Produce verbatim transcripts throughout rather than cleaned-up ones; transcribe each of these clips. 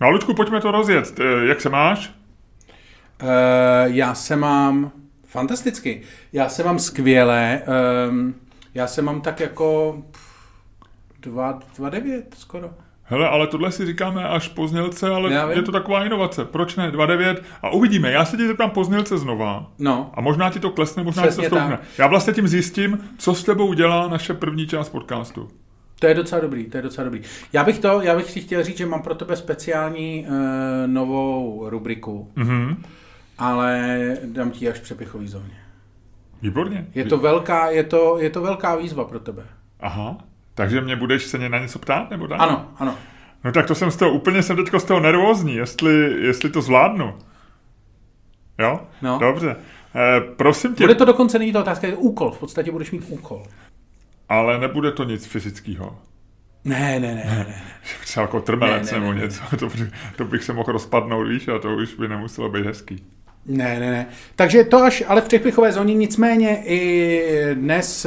No Lučku, pojďme to rozjet. Jak se máš? Uh, já se mám fantasticky. Já se mám skvěle. Um, já se mám tak jako dva devět skoro. Hele, ale tohle si říkáme až po znělce, ale je to taková inovace. Proč ne? dva devět a uvidíme. Já se tě zeptám po znělce znova. No. A možná ti to klesne, možná ti to stoupne. Já vlastně tím zjistím, co s tebou dělá naše první část podcastu. To je docela dobrý, to je docela dobrý. Já bych to, já bych si chtěl říct, že mám pro tebe speciální uh, novou rubriku, mm-hmm. ale dám ti až v přepichový zóně. Výborně. Je to velká, je to, je to velká výzva pro tebe. Aha. Takže mě budeš se na něco ptát, nebo dál? Ano, ano. No tak to jsem z toho, úplně jsem teďko z toho nervózní, jestli, jestli to zvládnu. Jo? No. Dobře. E, prosím tě. Bude to dokonce, není to otázka, je to úkol, v podstatě budeš mít úkol. Ale nebude to nic fyzického. Ne, ne, ne, ne. Třeba jako trmelec ne, ne, nebo ne, něco, ne. To, to bych se mohl rozpadnout, víš, a to už by nemuselo být hezký. Ne, ne, ne. Takže to až, ale v přepichové zóně, nicméně i dnes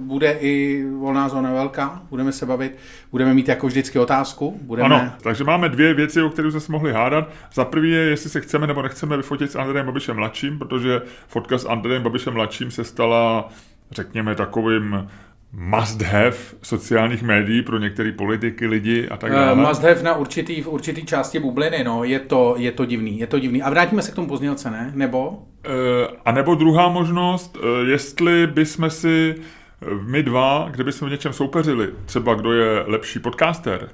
bude i volná zóna velká, budeme se bavit, budeme mít jako vždycky otázku. Budeme... Ano, takže máme dvě věci, o kterých jsme se mohli hádat. Za první je, jestli se chceme nebo nechceme vyfotit s Andrejem Babišem mladším, protože fotka s Andrejem Babišem mladším se stala, řekněme, takovým must have sociálních médií pro některé politiky, lidi a tak dále. Uh, must have na určitý, v určitý části bubliny, no, je to, je to divný, je to divný. A vrátíme se k tomu pozdělce, ne? Nebo? Uh, a nebo druhá možnost, uh, jestli bychom si, uh, my dva, kdybychom v něčem soupeřili, třeba kdo je lepší podcaster,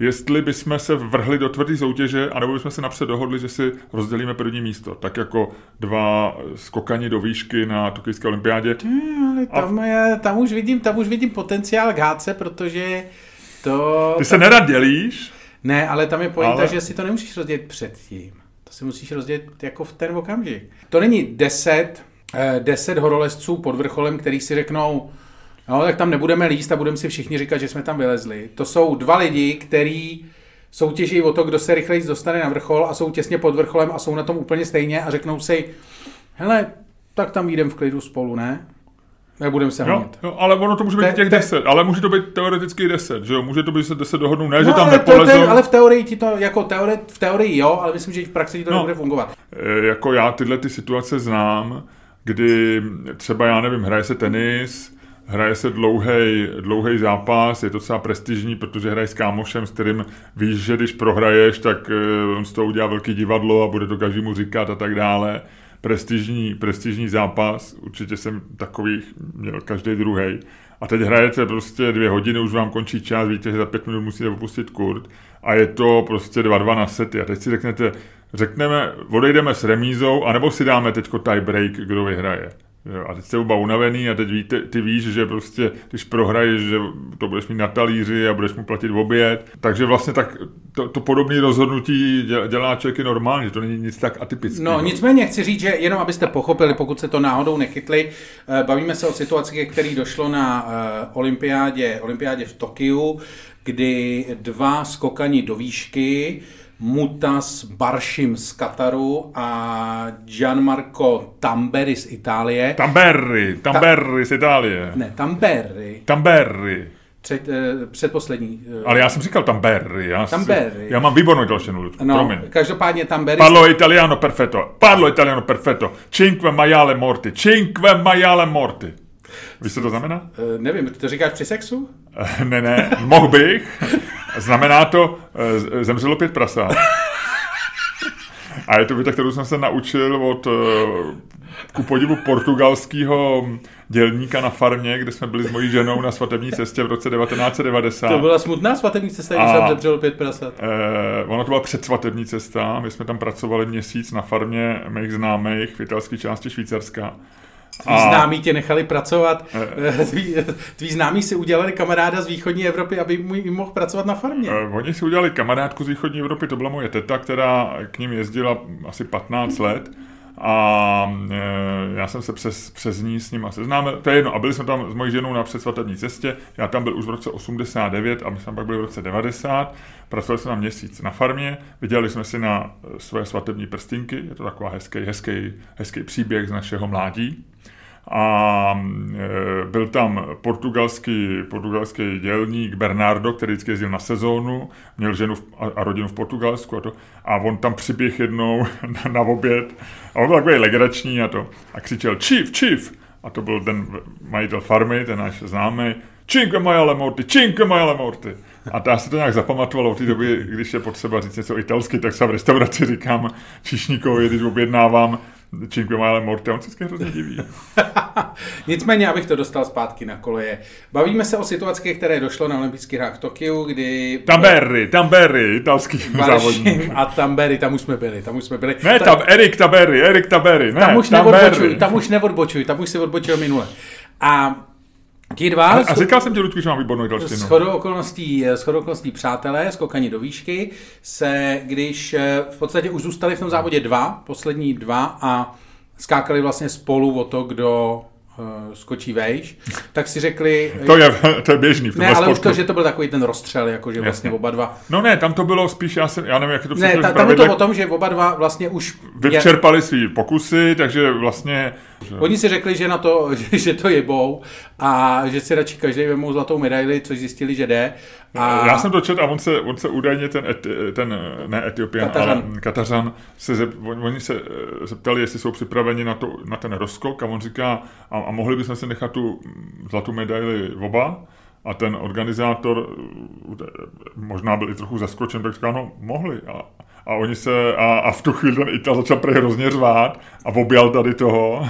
jestli bychom se vrhli do tvrdý soutěže, anebo bychom se napřed dohodli, že si rozdělíme první místo. Tak jako dva skokani do výšky na tokijské olympiádě. Hmm, tam, a... tam, už vidím, tam už vidím potenciál k hádce, protože to... Ty tam... se nerad dělíš. Ne, ale tam je pointa, ale... že si to nemůžeš rozdělit předtím. To si musíš rozdělit jako v ten okamžik. To není deset, deset horolezců pod vrcholem, který si řeknou... No, tak tam nebudeme líst a budeme si všichni říkat, že jsme tam vylezli. To jsou dva lidi, kteří soutěží o to, kdo se rychleji dostane na vrchol a jsou těsně pod vrcholem a jsou na tom úplně stejně a řeknou si, hele, tak tam jdem v klidu spolu, ne? Nebudeme se honit. Jo, jo, ale ono to může být te, těch deset, te... ale může to být teoreticky deset, že jo? Může to být se deset dohodnou, ne, no, že tam nepolezou. Te, ale v teorii ti to, jako teori, v teorii jo, ale myslím, že v praxi ti to no, nebude fungovat. Jako já tyhle ty situace znám, kdy třeba, já nevím, hraje se tenis, hraje se dlouhej, dlouhej zápas, je to docela prestižní, protože hraje s kámošem, s kterým víš, že když prohraješ, tak on z toho udělá velký divadlo a bude to každému říkat a tak dále. Prestižní, prestižní zápas, určitě jsem takových měl každý druhý. A teď hrajete prostě dvě hodiny, už vám končí čas, víte, že za pět minut musíte opustit kurt a je to prostě dva dva na sety. A teď si řeknete, řekneme, odejdeme s remízou, anebo si dáme teďko tie break, kdo vyhraje. A teď jste oba unavený a teď víte, ty víš, že prostě, když prohraješ, že to budeš mít na talíři a budeš mu platit oběd. Takže vlastně tak to, to podobné rozhodnutí dělá člověk je normálně, to není nic tak atypického. No nicméně chci říct, že jenom abyste pochopili, pokud se to náhodou nechytli, bavíme se o situaci, ke které došlo na olympiádě, olympiádě v Tokiu, kdy dva skokani do výšky, Mutaz Barshim z Kataru a Gianmarco Tamberi z Itálie. Tamberi, Tamberi Ta- z Itálie. Ne, Tamberi. Tamberi. Před, eh, předposlední. Eh, Ale já jsem říkal Tamberi. Já, Tamberi. Si, já mám výbornou dalšinu, Ludku, no, promiň. Každopádně Tamberi. Parlo italiano perfetto, parlo italiano perfetto, cinque maiale morti, cinque maiale morti. Víš, co to znamená? Eh, nevím, ty to říkáš při sexu? ne, ne, mohl bych. Znamená to, zemřelo pět prasát. A je to věta, kterou jsem se naučil od ku podivu portugalského dělníka na farmě, kde jsme byli s mojí ženou na svatební cestě v roce devatenáct set devadesát. To byla smutná svatební cesta, když tam zemřelo pět prasát. E, ono to byla předsvatební cesta, my jsme tam pracovali měsíc na farmě mých známých v italské části Švýcarska. Tví a... známí tě nechali pracovat, tví, tví známí si udělali kamaráda z východní Evropy, aby jim mohl pracovat na farmě. Oni si udělali kamarádku z východní Evropy, to byla moje teta, která k ním jezdila asi patnáct let a já jsem se přes, přes ní s nima seznámil. To je jedno, a byli jsme tam s mojí ženou na předsvatební cestě, já tam byl už v roce osmdesát devět a my jsme pak byli v roce devadesát, pracovali jsme na měsíc na farmě, vydělali jsme si na své svatební prstinky, je to taková hezký, hezký, hezký příběh z našeho mládí. a byl tam portugalský, portugalský dělník Bernardo, který vždycky jezdil na sezónu, měl ženu a rodinu v Portugalsku a to, a on tam přiběh jednou na, na oběd a on byl takový legrační a to a křičel chief, chief a to byl ten majitel farmy, ten náš známý cinque maiale morti, cinque maiale morti. A ta se to nějak zapamatovalo v té době, když je potřeba říct něco italsky, tak se v restauraci říkám číšníkovi, když objednávám Čínko má ale morty, on se hrozně diví. Nicméně, abych to dostal zpátky na koleje. Bavíme se o situaci, které došlo na olympijských hrách v Tokiu, kdy... Tamberi, Tamberi, italský závodník. A Tamberi, tam už jsme byli, tam už jsme byli. Ne, tam Erik Tamberi, Erik Tamberi, ne, tam už neodbočuj, tam už neodbočuj, tam už se odbočil minule. A... Dva, a, a říkal jsem ti, Ludku, že mám výbornou italštinu. Shodou okolností, shodou okolností přátelé, skokani do výšky, se, když v podstatě už zůstali v tom závodě dva, poslední dva a skákali vlastně spolu o to, kdo uh, skočí vejš, tak si řekli... To je, to je běžný v tomhle sportu. Ne, ale už to, že to byl takový ten rozstřel, jakože vlastně oba dva... No ne, tam to bylo spíš, já, jsem, já nevím, jak je to přesně... Ne, ta, tam je to o tom, že oba dva vlastně už... Vyčerpali je... svý pokusy, takže vlastně... Oni si řekli, že, na to, že, že to jebou a že si radši každý vemou zlatou medaili, což zjistili, že jde. A... Já jsem to četl a on se, on se údajně, ten, eti, ten ne Etiopian, Katařan. ale Katařan, se zep, on, oni se zeptali, jestli jsou připraveni na, to, na ten rozskok a on říká, a, a mohli bychom si nechat tu zlatou medaili oba a ten organizátor možná byl i trochu zaskočen, tak říká, no mohli a... A oni se, a, a v tu chvíli ten Ital začal prej hrozně řvát a objal tady toho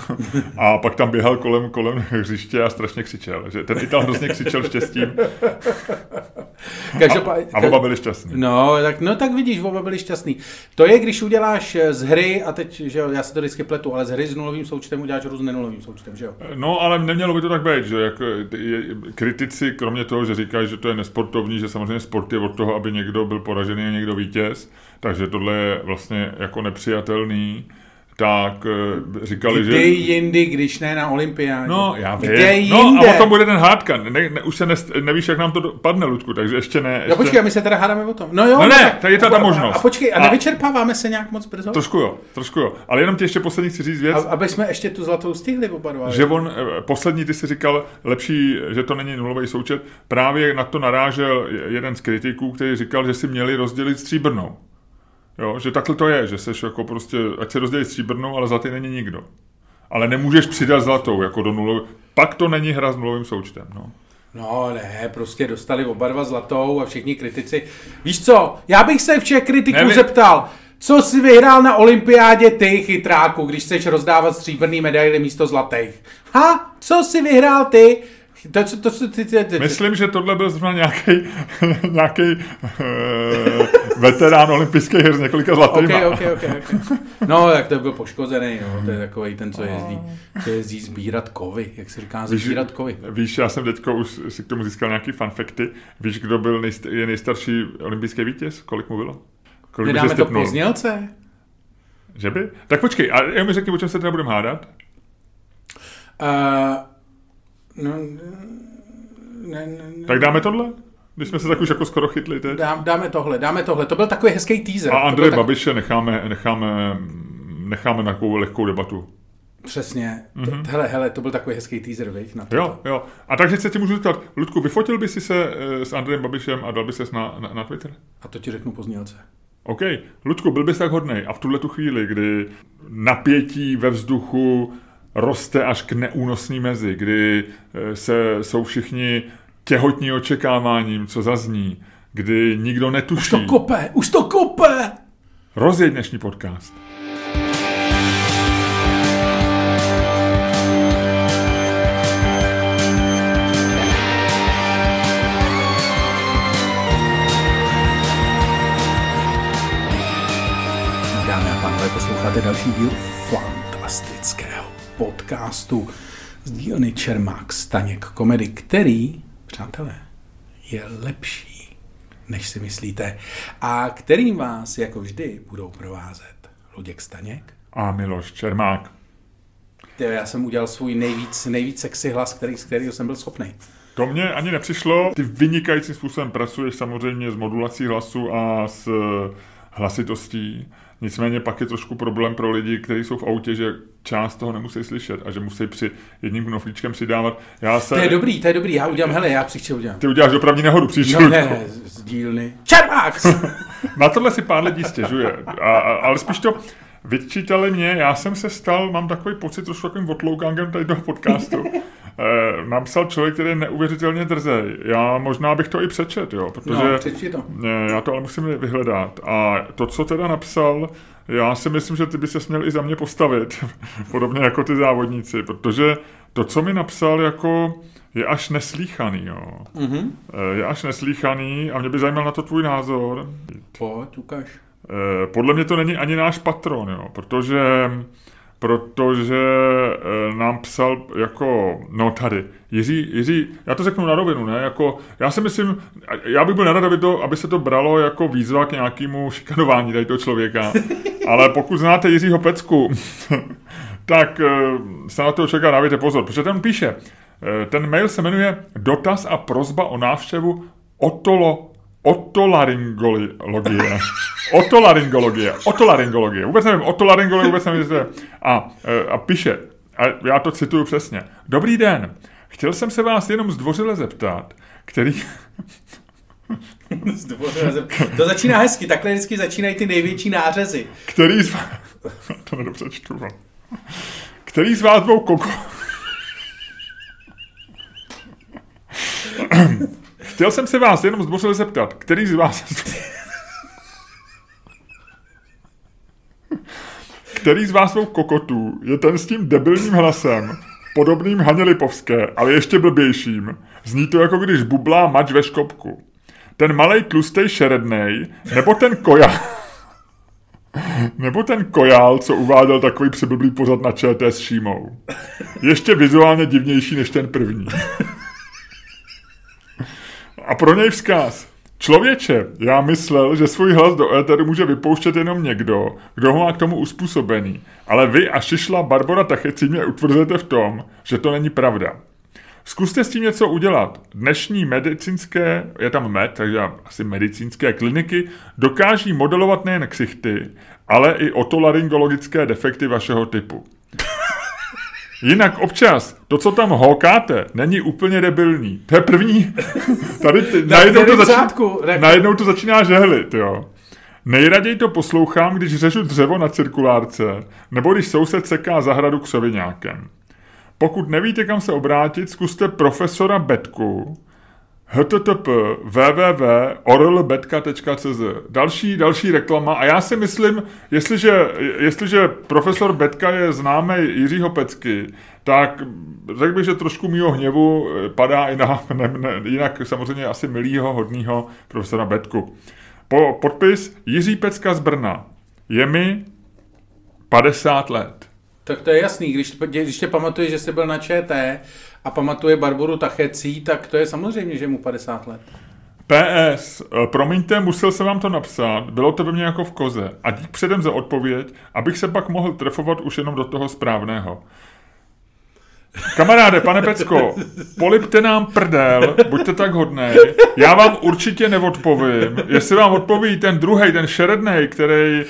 a pak tam běhal kolem, kolem hřiště a strašně křičel, že ten Ital hrozně křičel štěstím a, a oba byli šťastný. No tak, no tak vidíš, oba byli šťastný. To je, když uděláš z hry, a teď, že jo, já se to vždycky pletu, ale z hry s nulovým součtem uděláš hru s nenulovým součtem, že jo? No ale nemělo by to tak být, že jako je, kritici, kromě toho, že říkají, že to je nesportovní, že samozřejmě sport je od toho, aby někdo byl poražený a někdo vítěz, takže tohle je vlastně jako nepřijatelný, tak říkali, Kdy že... Kde jindy, když ne na olympiádě? No, já vím. Kde jinde? No, a potom bude ten hádka. Ne, ne, už se ne, nevíš, jak nám to padne, Ludku, takže ještě ne. Ještě... No počkej, a my se teda hádáme o tom. No jo. No ne, tak je to ta možnost. A, a počkej, a, a nevyčerpáváme se nějak moc brzo? Trošku jo, trošku jo. Ale jenom ti ještě poslední chci říct věc. A, aby jsme ještě tu zlatou stihli oba dva. Že on, poslední, ty jsi říkal, lepší, že to není nulový součet. Právě na to narážel jeden z kritiků, který říkal, že si měli rozdělit stříbrnou. Jo, že takhle to je, že seš jako prostě, ať se rozdělí stříbrnou, ale zlatý není nikdo. Ale nemůžeš přidat zlatou jako do nulového, pak to není hra s nulovým součtem, no. No ne, prostě dostali oba dva zlatou a všichni kritici. Víš co, já bych se všech kritiků ne, my... zeptal, co jsi vyhrál na olympiádě ty, chytráku, když chceš rozdávat stříbrný medaily místo zlatých? Ha, co jsi vyhrál ty? To, to, to, ty, ty, ty. Myslím, že tohle byl zrovna nějaký nějaký e, veterán olympijských her z několika zlatýma. Okay, okay, okay, okay. No, tak to byl poškozený, no. To je takovej ten, co jezdí, co jezdí sbírat kovy, jak se říká, sbírat kovy. Víš, já jsem teďko už si k tomu získal nějaký fanfakty. Víš, kdo byl nejst, je nejstarší olympijský vítěz? Kolik mu bylo? Kolik Nedáme to Plznělce? Že by? Tak počkej, a já mi řekni, o čem se teda budeme hádat? Uh, No, ne, ne, ne. Tak dáme tohle? Když jsme se tak už jako skoro chytli teď. Dá, dáme tohle, dáme tohle. To byl takový hezký teaser. A Andreje Babiše tak... necháme, necháme, necháme na takovou lehkou debatu. Přesně. Mm-hmm. Hele, hele, to byl takový hezký teaser, viď? Na jo, jo. A takže se ti můžu zeptat, Ludku, vyfotil by si se s Andrejem Babišem a dal by ses na, na, na Twitter? A to ti řeknu pozdělce. OK. Ludku, byl bys tak hodnej. A v tuhle tu chvíli, kdy napětí ve vzduchu roste až k neúnosný mezi, kdy se, jsou všichni těhotní očekáváním, co zazní, kdy nikdo netuší. Už to kope, už to kope! Rozjeď dnešní podcast. Dámy a pánové, posloucháte další díl fantastického podcastu z dílny Čermák Staněk Komedy, který, přátelé, je lepší, než si myslíte, a kterým vás, jako vždy, budou provázet Luděk Staněk a Miloš Čermák. Ty, já jsem udělal svůj nejvíc, nejvíc sexy hlas, který, z kterého jsem byl schopný. To mě ani nepřišlo. Ty vynikajícím způsobem pracuješ samozřejmě s modulací hlasu a s... hlasitostí. Nicméně pak je trošku problém pro lidi, kteří jsou v autě, že část toho nemusí slyšet a že musí při jedním knoflíčkem přidávat. Já se... To je dobrý, to je dobrý, já udělám, hele, já příště udělám. Ty uděláš dopravní nehodu příště. No ne, z dílny. Čermák! Na tohle si pár lidí stěžuje, a, a, ale spíš to vyčítali mě, já jsem se stal, mám takový pocit trošku takovým otloukánkem tady do podcastu. E, napsal člověk, který je neuvěřitelně drzej. Já možná bych to i přečet, jo, protože no, přečti to. E, já to ale musím vyhledat. A to, co teda napsal, já si myslím, že ty by se směl i za mě postavit, podobně jako ty závodníci, protože to, co mi napsal, jako je až neslíchaný, jo. Mm-hmm. E, je až neslíchaný a mě by zajímal na to tvůj názor. Pojď, ukáž. E, podle mě to není ani náš patron, jo, protože... protože nám psal jako, no tady, Jiří, Jiří, já to řeknu na rovinu, ne, jako, já si myslím, já bych byl nerad, aby, to, aby se to bralo jako výzva k nějakému šikanování tady toho člověka, ale pokud znáte Jiřího Pecku, tak se na toho člověka dávajte pozor, protože ten píše, ten mail se jmenuje Dotaz a prosba o návštěvu Otolo, otolaryngologie. Otolaryngologie. Otolaryngologie. Vůbec nevím, otolaryngologie, vůbec nevím, že a, a píše, a já to cituju přesně. Dobrý den, chtěl jsem se vás jenom zdvořile zeptat, který... zdvořile zeptat. To začíná hezky, takhle vždycky začínají ty největší nářezy. Který z vás... To nedobře čtu. Který z vás dvou koko... Chtěl jsem se vás jenom zdvořile zeptat, který z vás... Který z vás jsou kokotů je ten s tím debilním hlasem, podobným Haně Lipovské, ale ještě blbějším. Zní to jako když bublá mač ve škopku. Ten malej tlustej šerednej, nebo ten koja... Nebo ten kojál, co uváděl takový přiblblý pořad na ČT s Šímou. Ještě vizuálně divnější než ten první. A pro něj vzkaz. Člověče, já myslel, že svůj hlas do éteru může vypouštět jenom někdo, kdo ho má k tomu uspůsobený, ale vy a šišla Barbora Tacheci mě utvrzujete v tom, že to není pravda. Zkuste s tím něco udělat. Dnešní medicínské, je tam med, takže asi medicínské kliniky, dokáží modelovat nejen ksichty, ale i otolaryngologické defekty vašeho typu. Jinak občas, to, co tam houkáte, není úplně debilní. To je první. Tady ty, najednou, to začíná, najednou to začíná žehlit, jo. Nejraději to poslouchám, když řežu dřevo na cirkulárce, nebo když soused seká zahradu křoviňákem. Pokud nevíte, kam se obrátit, zkuste profesora Betku. http www tečka orl betka tečka cz další, další reklama a já si myslím, jestliže, jestliže profesor Betka je známý Jiřího Pecky, tak řekl bych, že trošku mýho hněvu padá i na ne, ne, jinak samozřejmě asi milýho, hodnýho profesora Betku. Po, podpis Jiří Pecka z Brna. Je mi padesát let. Tak to je jasný, když, když tě pamatuješ, že jsi byl na ČT a pamatuje Barboru Tachecí, tak to je samozřejmě, že mu padesát let. P S. Promiňte, musel jsem vám to napsat, bylo to ve mně jako v koze. A dík předem za odpověď, abych se pak mohl trefovat už jenom do toho správného. Kamaráde, pane Pecko, polipte nám prdel, buďte tak hodnej, já vám určitě neodpovím. Jestli vám odpoví ten druhej, ten šerednej, který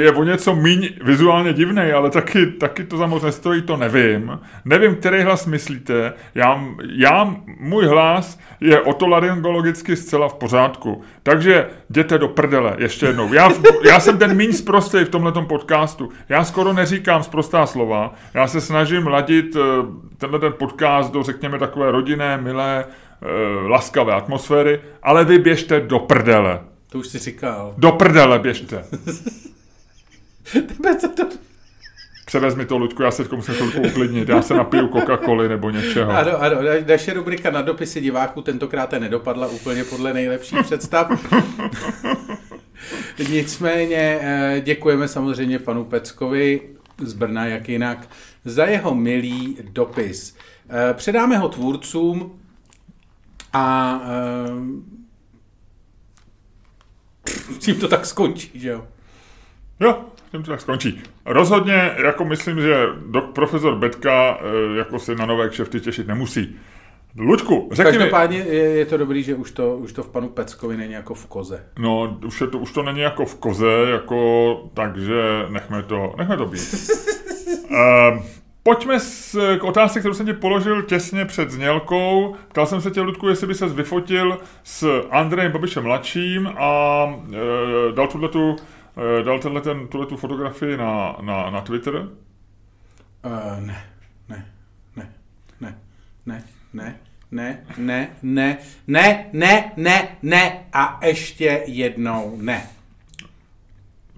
je o něco míň vizuálně divnej, ale taky, taky to za moc nestojí, to nevím. Nevím, který hlas myslíte, já, já můj hlas je otolaryngologicky zcela v pořádku. Takže jděte do prdele, ještě jednou. Já, já jsem ten míň sprostej v tomhletom podcastu. Já skoro neříkám sprostá slova, já se snažím ladit tenhle ten podcast do, řekněme, takové rodinné, milé, e, laskavé atmosféry, ale vy běžte do prdele. To už jsi říkal. Do prdele běžte. Převez mi to, Luďku, já se teď musím chvilku uklidnit, já se napiju Coca-Coly nebo něčeho. Ano, ano, naše rubrika na dopisy diváků tentokrát nedopadla úplně podle nejlepších představ. Nicméně děkujeme samozřejmě panu Peckovi z Brna, jak jinak, za jeho milý dopis. Předáme ho tvůrcům a tím to tak skončí, že jo? Jo, tím to tak skončí. Rozhodně, jako myslím, že dok, profesor Betka jako se na nové kšefty těšit nemusí. Luďku, řekni. Každopádně je, je to dobrý, že už to, už to v panu Peckovi není jako v koze. No, už, je to, už to není jako v koze, jako, takže nechme to, nechme to být. uh, pojďme s, k otázce, kterou jsem ti položil těsně před znělkou. Ptal jsem se tě, Luďku, jestli by ses vyfotil s Andrejem Babišem mladším a uh, dal tuhletu, uh, dal tenhleten, tuhletu fotografii na, na, na Twitter. Uh, ne, ne, ne, ne, ne. Ne, ne, ne, ne, ne, ne, ne, ne a ještě jednou ne.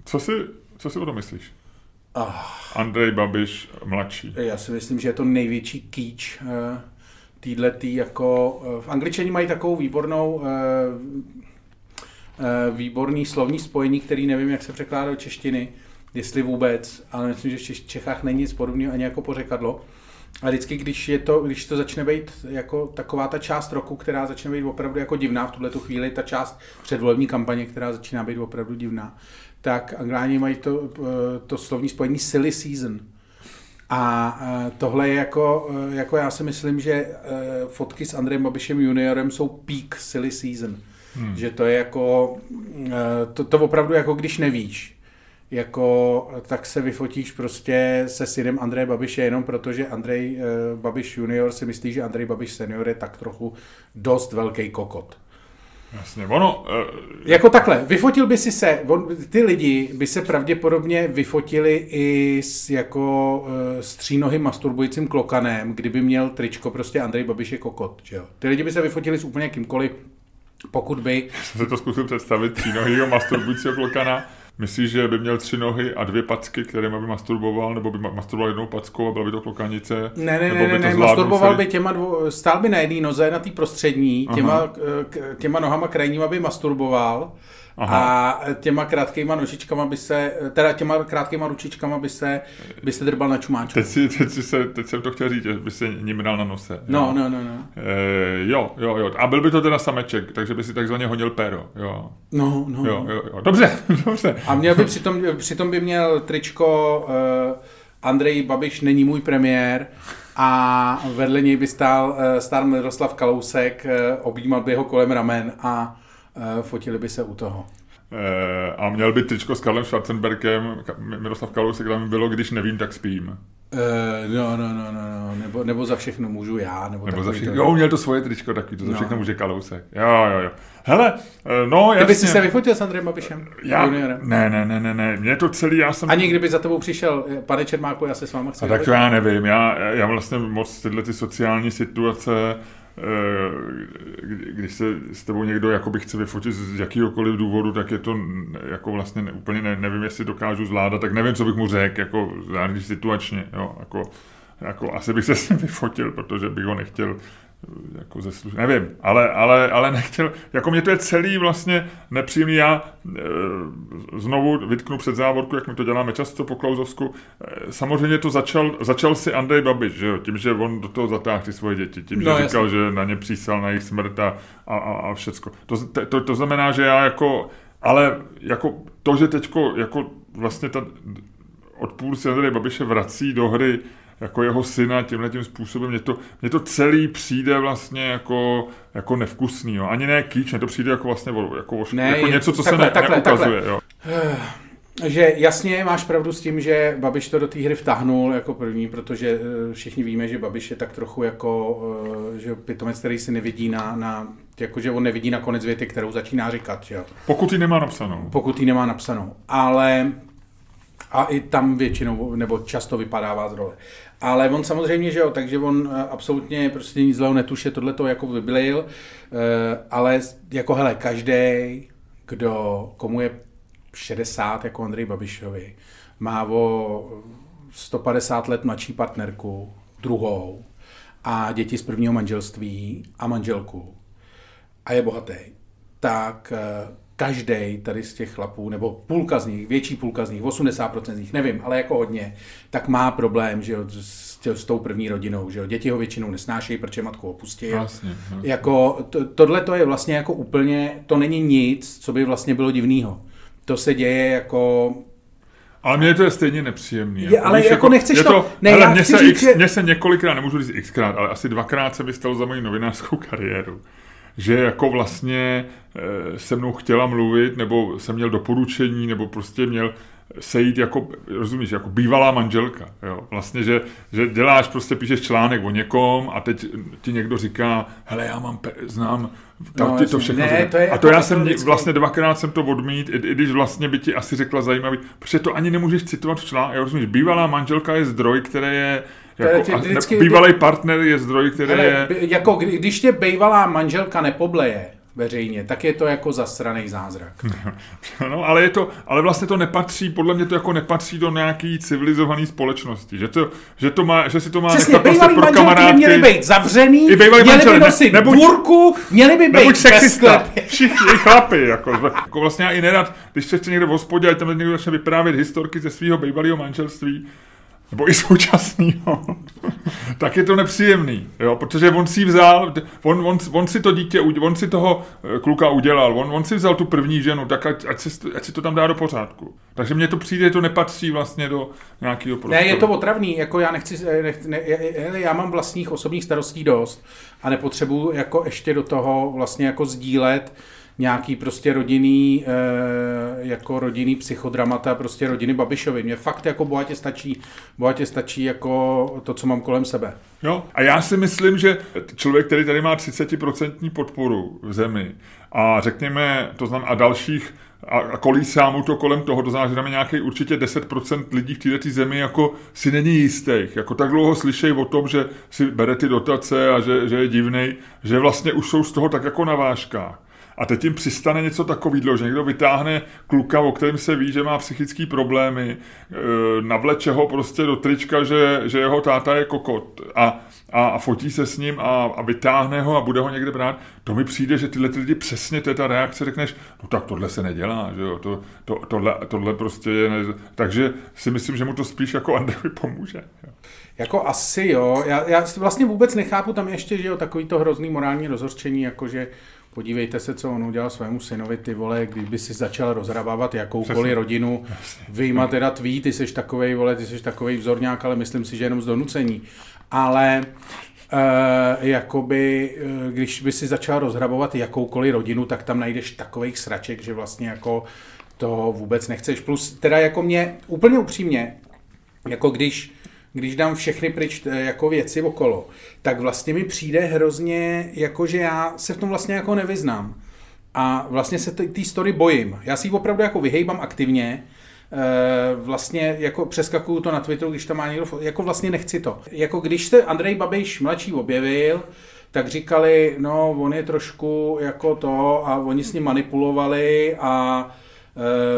Co si, co si o tom myslíš? Oh. Andrej Babiš mladší. Já si myslím, že je to největší kýč uh, týhletý jako... Uh, v angličtině mají takovou výbornou... Uh, uh, výborný slovní spojení, který nevím, jak se překládá do češtiny, jestli vůbec, ale myslím, že v Čechách není nic podobného ani jako pořekadlo. A vždycky, když, je to, když to začne být jako taková ta část roku, která začne být opravdu jako divná v tuhletu chvíli, ta část předvolební kampaně, která začíná být opravdu divná, tak Angláni mají to, to slovní spojení silly season. A tohle je jako, jako já si myslím, že fotky s Andrejem Babišem juniorem jsou peak silly season. Hmm. Že to je jako, to, to opravdu jako když nevíš. Jako, tak se vyfotíš prostě se synem Andreje Babiše jenom proto, že Andrej e, Babiš junior si myslí, že Andrej Babiš senior je tak trochu dost velký kokot. Jasně, ono... E, jako takhle, vyfotil by si se, on, ty lidi by se pravděpodobně vyfotili i s, jako e, s třínohým masturbujícím klokanem, kdyby měl tričko prostě Andrej Babiš je kokot, že jo. Ty lidi by se vyfotili s úplně kýmkoliv, pokud by... Já jsem se to zkusil představit, třínohýho masturbujícího klokana... Myslíš, že by měl tři nohy a dvě packy, kterými by masturboval, nebo by masturboval jednou packou a byla by to klokanice? Ne, ne, ne, ne, ne masturboval celý... by těma dvou, stál by na jedné noze, na té prostřední, těma, těma nohama krajníma by masturboval. Aha. A těma krátkýma nožičkama by se, teda těma krátkýma ručičkama by se, by se drbal na čumáčku. Teď, si, teď, si se, teď jsem to chtěl říct, že by se ním dal na nose. No, jo. no, no. no. E, jo, jo, jo. A byl by to teda sameček, takže by si takzvaně honil péro. Jo. No, no. Jo, jo, jo. Dobře, dobře. A měl by přitom, přitom by měl tričko uh, Andrej Babiš není můj premiér a vedle něj by stál, stál Miroslav Kalousek, objímal by ho kolem ramen a fotili by se u toho. E, a měl by tričko s Karlem Schwarzenbergem, Miroslav Kalousek, tam bylo, když nevím, tak spím. E, no, no, no, no, nebo, nebo za všechno můžu já. Nebo, nebo za všechno, to... jo, měl to svoje tričko takový, to za no. všechno může Kalousek. Jo, jo, jo. Hele, no jasně. Ty bys se vyfotil s Andrejem Babišem? Já? Juniorem? Ne, ne, ne, ne, ne, mě to celý, já jsem... Ani kdyby za tebou přišel, pane Čermáku, já se s váma chci... A tak to já nevím, já, já vlastně moc tyhle ty sociální situace... když se s tebou někdo jakoby chce vyfotit z jakýhokoliv důvodu, tak je to jako vlastně ne, úplně ne, nevím, jestli dokážu zvládat, tak nevím, co bych mu řekl, jako záleží situačně, jo, jako, jako asi bych se s ním vyfotil, protože bych ho nechtěl jako ze služ... nevím, ale, ale, ale nechtěl, jako mě to je celý vlastně nepříjemný, já e, znovu vytknu před závorku, jak my to děláme často po Klausovsku, e, samozřejmě to začal, začal si Andrej Babiš, že jo, tím, že on do toho zatáhl ty svoje děti, tím, že no, říkal, jasný. Že na ně přísal, na jejich smrt a, a, a všecko. To, to, to znamená, že já jako, ale jako to, že teďko jako vlastně ta odpůrci Andreje Babiše vrací do hry jako jeho syna tímhletím způsobem, mě to, mě to celý přijde vlastně jako, jako nevkusný, jo. Ani ne kýč, mě to přijde jako vlastně jako, ne, jako něco, co takhle, se ne, takhle, neukazuje. Takhle. Jo. Že jasně máš pravdu s tím, že Babiš to do té hry vtáhnul jako první, protože všichni víme, že Babiš je tak trochu jako že pitomec, který si nevidí na, na jakože on nevidí na konec věty, kterou začíná říkat. Že? Pokud ji nemá napsanou. Pokud ji nemá napsanou, ale... A i tam většinou, nebo často vypadává z role. Ale on samozřejmě, že jo, takže on absolutně prostě nic zlého netuše, tohle to jako vyblejil, ale jako hele, každý, kdo, komu je šedesát, jako Andrej Babišovi, má o sto padesát let mladší partnerku, druhou, a děti z prvního manželství a manželku, a je bohatý, tak... každej tady z těch chlapů, nebo půlka z nich, větší půlka z nich, osmdesát procent z nich, nevím, ale jako hodně, tak má problém, že jo, s, s tou první rodinou, že jo, děti ho většinou nesnášejí, protože matku opustil. Vlastně, vlastně. Jako, to, tohle to je vlastně jako úplně, to není nic, co by vlastně bylo divného. To se děje jako... Ale mně to je stejně nepříjemný. Je, ale jako, jako nechceš to... to ne, hele, mně se, řík, x, mně se několikrát, nemůžu říct xkrát, ale asi dvakrát se vystalo za moji novinářskou kariéru, že jako vlastně se mnou chtěla mluvit, nebo jsem měl doporučení, nebo prostě měl sejít jako, rozumíš, jako bývalá manželka. Jo? Vlastně, že, že děláš, prostě píšeš článek o někom a teď ti někdo říká, hele, já mám, pe- znám, ta, no, ty to všechno. Ne, to je a to já jsem vždycky... vlastně dvakrát jsem to odmít, i, i když vlastně by ti asi řekla zajímavý, protože to ani nemůžeš citovat v článku. Já rozumíš, bývalá manželka je zdroj, který je jako, ty, vždycky, bývalý partner je zdroj, který je... Jako, když tě bývalá manželka nepobleje veřejně, tak je to jako zasranej zázrak. No, ale, je to, ale vlastně to nepatří, podle mě to jako nepatří do nějaký civilizované společnosti. Že, to, že, to má, že si to má... Přesně, bývalý prostě manželky měly být zavřený, měly manžel, by nosit ne, nebuď, burku, měly by být sexista. Všichni chlapi. Jako, jako vlastně já i nerad, když se chce někde v hospodě, ať tam někdo začne vyprávět historky ze svého bývalého manželství, nebo i současného, tak je to nepříjemný, jo, protože on si vzal, on, on, on si to dítě, on si toho kluka udělal, on, on si vzal tu první ženu, tak ať, ať, si, ať si to tam dá do pořádku. Takže mně to přijde, to nepatří vlastně do nějakého prostoru. Ne, je to otravný, jako já nechci, nech, ne, já mám vlastních osobních starostí dost a nepotřebuju jako ještě do toho vlastně jako sdílet nějaký prostě rodinný, jako rodinný psychodramata, prostě rodiny Babišovi. Mně fakt jako bohatě stačí, bohatě stačí jako to, co mám kolem sebe. Jo, a já si myslím, že člověk, který tady má třicet procent podporu v zemi a řekněme, to znamená a dalších, a kolísá mu to kolem toho, to znamená, že tam je nějaký určitě deset procent lidí v této zemi jako si není jistých. Jako tak dlouho slyšej o tom, že si bere ty dotace a že, že je divnej, že vlastně už jsou z toho tak jako na vážkách. A teď jim přistane něco takového, že někdo vytáhne kluka, o kterém se ví, že má psychické problémy, navleče ho prostě do trička, že, že jeho táta je kokot a, a, a fotí se s ním a, a vytáhne ho a bude ho někde brát. To mi přijde, že tyhle ty lidi přesně, to je ta reakce, řekneš, no tak tohle se nedělá, že jo, to, to, tohle, tohle prostě je, ne... takže si myslím, že mu to spíš jako Andrejovi pomůže. Jako asi jo, já, já vlastně vůbec nechápu tam ještě, že jo, takový to hrozný morální rozhořčení, jakože podívejte se, co on udělal svému synovi, ty vole, kdyby si začal rozhrabávat jakoukoliv rodinu, vyjma teda tví, ty seš takovej, vole, ty seš takovej vzorňák, ale myslím si, že jenom z donucení. Ale e, jakoby, když by si začal rozhrabovat jakoukoliv rodinu, tak tam najdeš takovejch sraček, že vlastně jako to vůbec nechceš. Plus teda jako mě, úplně upřímně, jako když když dám všechny pryč jako věci okolo, tak vlastně mi přijde hrozně, jako že já se v tom vlastně jako nevyznám. A vlastně se té story bojím. Já si ji opravdu jako vyhejbám aktivně, vlastně jako přeskakuju to na Twitteru, když tam má někdo, jako vlastně nechci to. Jako když se Andrej Babiš mladší objevil, tak říkali, no on je trošku jako to a oni s ním manipulovali a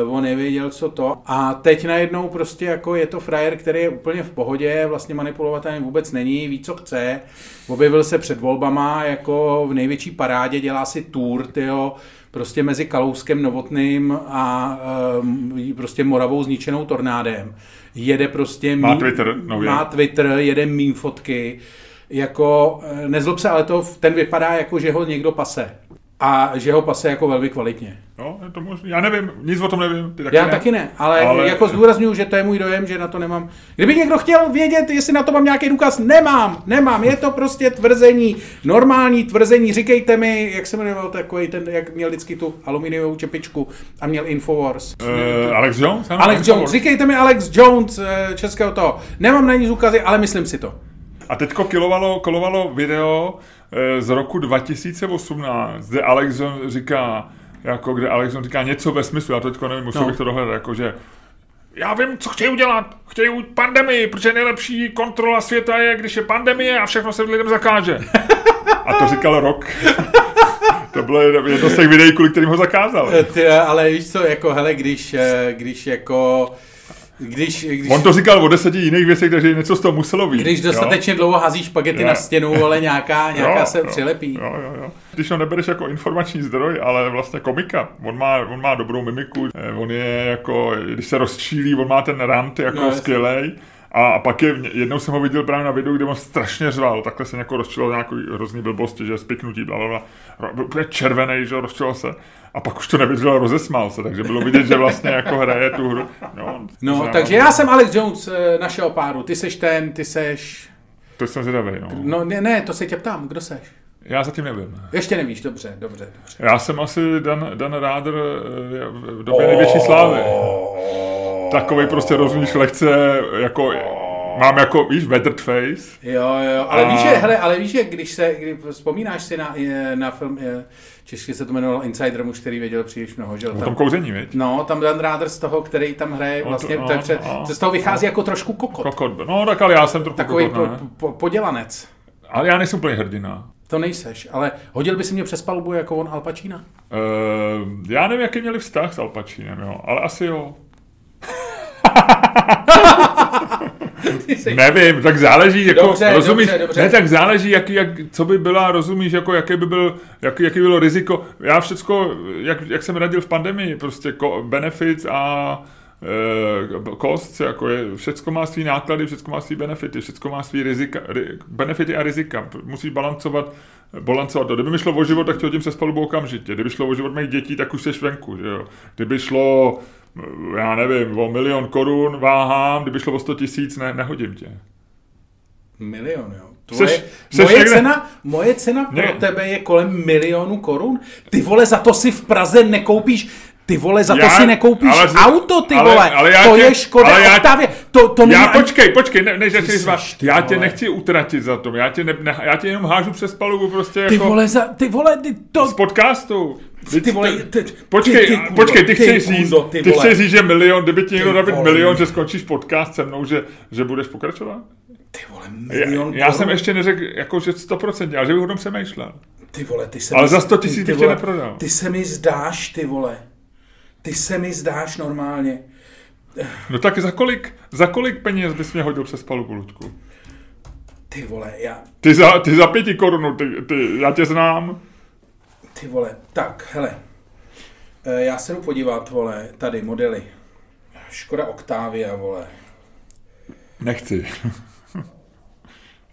Uh, on nevěděl, co to. A teď najednou prostě jako je to frajer, který je úplně v pohodě, vlastně manipulovatelný vůbec není, ví, co chce. Objevil se před volbama, jako v největší parádě, dělá si tour, tyjo, prostě mezi Kalouskem, Novotným a uh, prostě Moravou zničenou tornádem. Jede prostě... Má mý, Twitter nově. Má Twitter, jede mým fotky. Jako, nezlob se, ale to, ten vypadá jako, že ho někdo pase. A že ho pase jako velmi kvalitně. No, to možný. Já nevím, nic o tom nevím. Ty taky Já ne. taky ne, ale, ale jako zdůrazňuju, že to je můj dojem, že na to nemám. Kdyby někdo chtěl vědět, jestli na to mám nějaký důkaz, nemám, nemám. Je to prostě tvrzení, normální tvrzení. Říkejte mi, jak se jmenoval takový ten, jak měl vždycky tu aluminiovou čepičku a měl Infowars. Uh, Alex Jones? Ano, Alex Infowars. Jones, říkejte mi Alex Jones českého toho. Nemám na ní důkazy, ale myslím si to. A teďko kilovalo, kolovalo video z roku dva tisíce osmnáct, kde Alex Jones říká, jako kde Alex Jones říká něco ve smyslu, já to teďko nevím, musel no. bych to dohledat, jakože já vím, co chtějí udělat, chtějí pandemii, protože nejlepší kontrola světa je, když je pandemie a všechno se lidem zakáže. A to říkal rok. To bylo jedno z těch videí, kvůli kterým ho zakázal. Ty, ale víš co, jako hele, když, když jako... Když, když... On to říkal o deseti jiných věcech, takže něco z toho muselo být. Když dostatečně jo? dlouho hazíš špagety je. na stěnu, ale nějaká, nějaká jo, se jo, přilepí. Jo, jo, jo. Když ho nebereš jako informační zdroj, ale vlastně komika. On má, on má dobrou mimiku, on je jako, když se rozčílí, on má ten rant jako no, skvělej. A, a pak je, jednou jsem ho viděl právě na videu, kde on strašně řval, takhle se nějakou rozčilil nějaký hrozný blbosti, že spiknutí, blablabla, byl úplně červený, že rozčilil se. A pak už to nevydržel, rozesmál se, takže bylo vidět, že vlastně jako hraje tu hru. No, no takže já jsem Alex Jones našeho páru, ty seš ten, ty seš... To jsem zvědavý, no. No ne, ne, to se tě ptám, kdo seš? Já zatím nevím. Ještě nevíš, dobře, dobře, dobře. Já jsem asi Dan, Dan Ráder v době největší slávy. Takovej prostě rozumíš lehce, jako... Mám jako, víš, weathered face. Jo, jo, ale a... víš, že, hele, ale víš, že když se, když vzpomínáš si na, na film, česky se to jmenovalo Insider, muž, který věděl příliš mnoho, že? O tom kouzení, viď? No, tam Dan Ráder z toho, který tam hraje, vlastně, no, to, no, před, no, z toho vychází no, jako trošku kokot. Kokot, no tak ale já jsem trochu takový kokot, Takový po, po, podělanec. Ale já nejsem úplně hrdina. To nejseš, ale hodil by si mě přes palubu jako on Al Pacino? Uh, já nevím, jaký měli vztah s Al Pacinem, jo, ale asi jo. Nevím, tak záleží, jako, dobře, rozumíš, dobře, dobře. Ne, tak záleží, jaký, jak, co by byla, rozumíš, jako, jaké by byl, jak, jaký bylo riziko, já všecko, jak, jak jsem radil v pandemii, prostě ko, benefits a e, costs, jako je, všecko má svý náklady, všecko má svý benefity, všecko má svý rizika, ri, benefity a rizika, musíš balancovat, balancovat to, kdyby mi šlo o život, tak tě hodím přes palubu okamžitě, kdyby šlo o život mých dětí, tak už jsi venku, že jo, kdyby šlo... Já nevím, o milion korun váhám, kdyby šlo o sto tisíc, ne, nehodím tě. Milion, jo. Tvoje, seš, seš moje, cena, moje cena pro ne. tebe je kolem milionu korun? Ty vole, za to si v Praze nekoupíš, ty vole, za já, to si nekoupíš ale, auto, ty ale, vole, ale to tě, je škoda já, Octavia. To, to já, ani... počkej, počkej, ne, než začneš zvát, já tě vole. nechci utratit za to, já tě, ne, ne, já tě jenom hážu přes palubu prostě jako... Ty vole, za, ty vole, ty to... Z podcastu. Ty vole, ty, ty, počkej, ty, ty, počkej, ty, ty chceš říct, ty, ty chceš říct, že milion, kdyby ti někdo nabít milion, že skončíš podcast se mnou, že, že budeš pokračovat? Ty vole, milion Já, já jsem ještě neřekl, jako, že sto procent, ale že bych hodně přemýšlel. Ty vole, ty se... Ale mi, za sto tisíc bych tě neprodal. Ty se mi zdáš, ty vole. Ty se mi zdáš normálně. No tak za kolik, za kolik peněz bys mě hodil přes palubu, Luďku? Ty vole, já... Ty za, ty za pěti korunu, ty, ty, já tě znám. Ty vole, tak, hele, já se jdu podívat, vole, tady, modely. Škoda Octavia, vole. Nechci.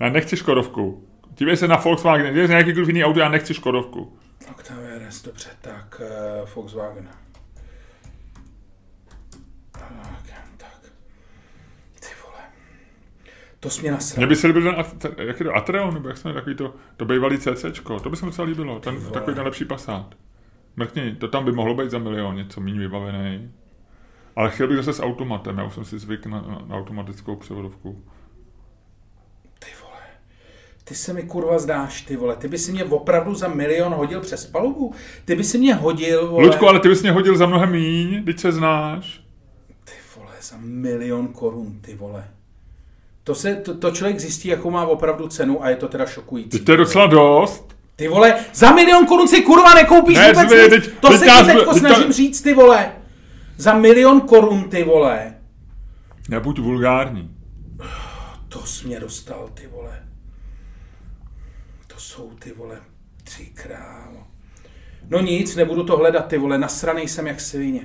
Já nechci Škodovku. Dívej se na Volkswagen, dívej se na jakýkoliv jiný auto, já nechci Škodovku. Octavia R S, dobře, tak, uh, Volkswagen. Tak, tak. Ty vole. To jsi mě nasral. Mně by se líbil ten, jak je to, Atreon, nebo jak jsme takový to, to bývalý CCčko, to by se mi docela líbilo, ten, takový ten lepší Passat. Mrkni, to tam by mohlo být za milion, něco méně vybavený. Ale chtěl bych zase s automatem, já už jsem si zvyk na, na, na automatickou převodovku. Ty vole, ty se mi kurva zdáš, ty vole, ty by si mě opravdu za milion hodil přes palubu? Ty by si mě hodil, vole. Luďko, ale ty bys mě hodil za mnohem míň, teď se znáš. Za milion korun, ty vole. To, se, to, to člověk zjistí, jakou má opravdu cenu a je to teda šokující. To je docela dost. Ty vole, za milion korun si kurva nekoupíš ne, vůbec zbyt, nic. Teď, to teď se ti teďko snažím to... říct, ty vole. Za milion korun, ty vole. Nebuď vulgární. To jsi mě dostal, ty vole. To jsou, ty vole, tři králo. No nic, nebudu to hledat, ty vole. Nasranej jsem jak svině.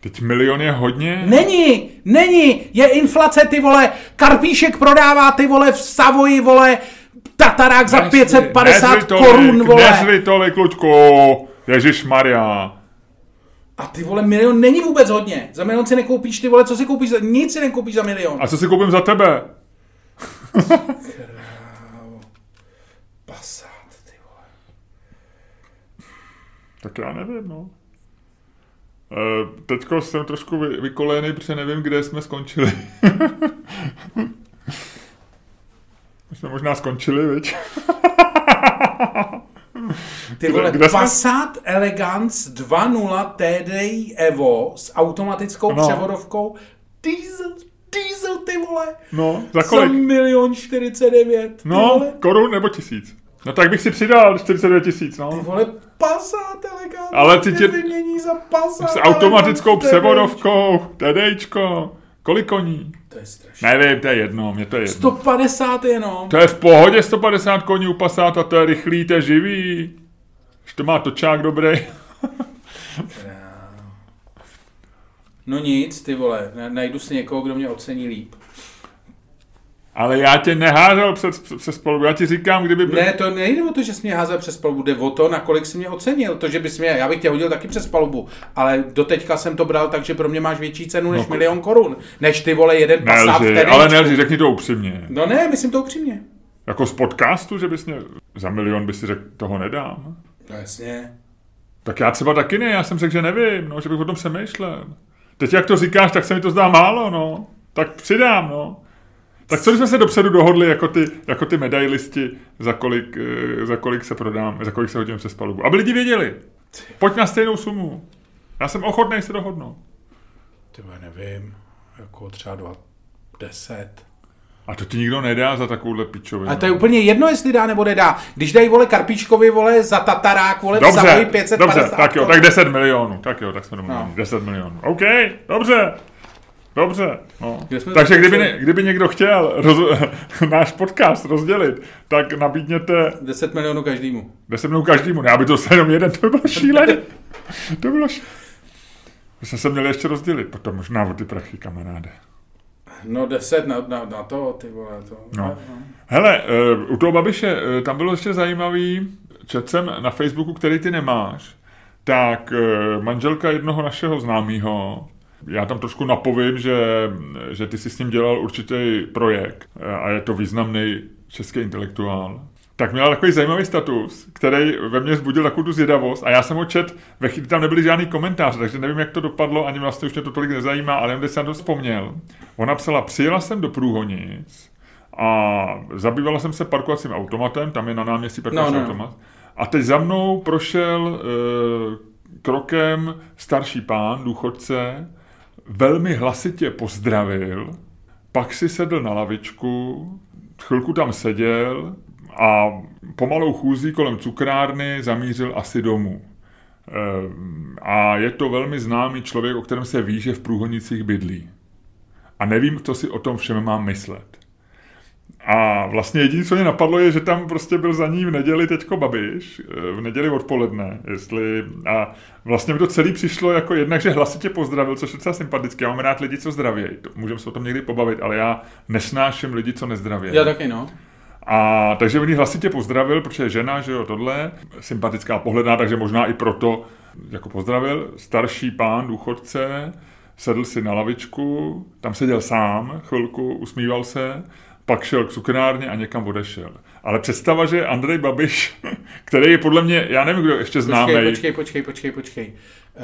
Teď milion je hodně? Není, není, je inflace, ty vole, Karpíšek prodává, ty vole, v Savoji, vole, Tatarák za pět set padesát korun, vole. Nezli tolik, Luďku, ježišmarja. A ty vole, milion není vůbec hodně, za milion si nekoupíš, ty vole, co si koupíš, za... nic si nekoupíš za milion. A co si koupím za tebe? Krávo, Passat, ty vole. Tak já nevím, no. Teďko jsem trošku vykolený, protože nevím, kde jsme skončili. My jsme možná skončili, viď? Ty vole, kde, kde Passat jsme? Elegance dva nula TDi Evo s automatickou no. převodovkou diesel, diesel, ty vole. No, za kolik? Za milion čtyřicet devět. No, korun nebo tisíc. No tak bych si přidal čtyřicet dva tisíc, no. Ty vole, Passat elegantně, ale ty tě... vymění za Passat s automatickou převodovkou, TDičko, kolik koní? To je strašné. Nevím, to je jedno, mě to je jedno. sto padesát jenom. To je v pohodě sto padesát koní u Passata, to je rychlý, to je živý. Že to má točák dobrý. No nic, ty vole, najdu si někoho, kdo mě ocení líp. Ale já tě neházel přes, přes polbu, já ti říkám, kdyby... Ne, to nejde o to, že jsi mě házel přes polbu, jde o to, nakolik jsi mě ocenil, to, že bys mě, já bych tě hodil taky přes polbu, ale doteďka jsem to bral, takže pro mě máš větší cenu než no, milion korun, než ty vole jeden Passat v TDičku. Ale nelži, řekni to upřímně. No ne, myslím to upřímně. Jako z podcastu, že bys mě, za milion bys si řekl, toho nedám. No jasně. Tak já třeba taky ne, já jsem řekl, že nevím, no, že bych o tom přemýšlel. Teď jak to říkáš, tak se mi to zdá málo, no. Tak přidám, no. Tak co jsme se dopředu dohodli jako ty, jako ty medailisti, za kolik, za kolik se prodám, za kolik se hodím přes palubu. Aby lidi věděli. Pojď na stejnou sumu. Já jsem ochotný se dohodnout. Ty nevím, jako třeba dva, deset. A to ti nikdo nedá za takovouhle pičovinu. A to je úplně jedno, jestli dá nebo nedá. Když dají, vole, Karpíčkovi, vole, za tatarák, vole, dobře, za pět set padesát. Dobře, tak jo, tak deset milionů. Tak jo, tak jsme domluvili. No. deset milionů. OK, dobře. Dobře, no. Takže kdyby, ne, kdyby někdo chtěl roz, náš podcast rozdělit, tak nabídněte... deset milionů každému. deset milionů každému, ne, aby to se jenom jeden, to bylo šílené. To bylo šílené. My jsme se měli ještě rozdělit, potom možná o ty prachy, kamaráde. No deset na, na, na to, ty vole, to... No. No. Hele, u toho Babiše, tam bylo ještě zajímavý, četl jsem na Facebooku, který ty nemáš, tak manželka jednoho našeho známýho... Já tam trošku napovím, že, že ty jsi s ním dělal určitý projekt a je to významný český intelektuál. Tak měla takový zajímavý status, který ve mně vzbudil takovou tu zvědavost a já jsem ho čet, ve chvíli tam nebyly žádný komentáře, takže nevím, jak to dopadlo, ani vlastně už mě to tolik nezajímá, ale jen jsem to vzpomněl. Ona psala, přijela jsem do Průhonic a zabývala jsem se parkovacím automatem, tam je na náměstí parkovací no, no. automat, a teď za mnou prošel e, krokem starší pán, důchodce, velmi hlasitě pozdravil, pak si sedl na lavičku, chvilku tam seděl a pomalou chůzí kolem cukrárny zamířil asi domů. Ehm, a je to velmi známý člověk, o kterém se ví, že v Průhonicích bydlí. A nevím, co si o tom všem mám myslet. A vlastně jediné, co mě napadlo, je, že tam prostě byl za ní v neděli teďko Babiš, v neděli odpoledne, jestli... A vlastně mi to celé přišlo jako jednak, že hlasitě pozdravil, což je docela sympatické. Já mám rád lidi, co zdravějí. Můžeme se o tom někdy pobavit, ale já nesnáším lidi, co nezdravějí. Já taky, no. A takže mi hlasitě pozdravil, protože je žena, že jo, tohle, sympatická, pohledná, takže možná i proto jako pozdravil. Starší pán, důchodce, sedl si na lavičku, tam seděl sám chvilku, usmíval se. Pak šel k cukrárně a někam odešel. Ale představa, že Andrej Babiš, který je podle mě, já nevím, kdo ještě známý. Počkej, počkej, počkej, počkej. Uh,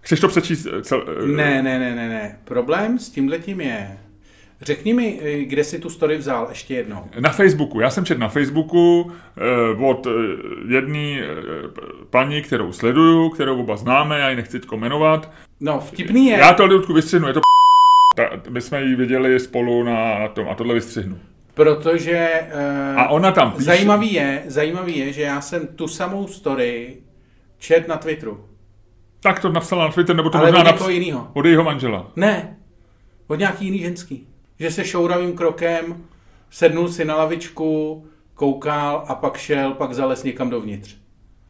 Chceš to přečíst? Cel... Ne, ne, ne, ne, ne. Problém s tímhletím je, řekni mi, kde jsi tu story vzal ještě jednou. Na Facebooku. Já jsem četl na Facebooku eh, od jedné eh, paní, kterou sleduju, kterou oba známe, já ji nechci teď jmenovat. No, vtipný je. Já to lidku vystřihnu, je to Ta, my jsme ji viděli spolu na, na tom a tohle vystřihnu. Protože uh, a ona tam píše. Zajímavý je, zajímavý je, že já jsem tu samou story čet na Twitteru. Tak to napsala na Twitter, nebo to ale možná napsala jinýho. Od jejího manžela. Ne, od nějaký jiný ženský. Že se šouravým krokem sednul si na lavičku, koukal a pak šel, pak zales někam dovnitř.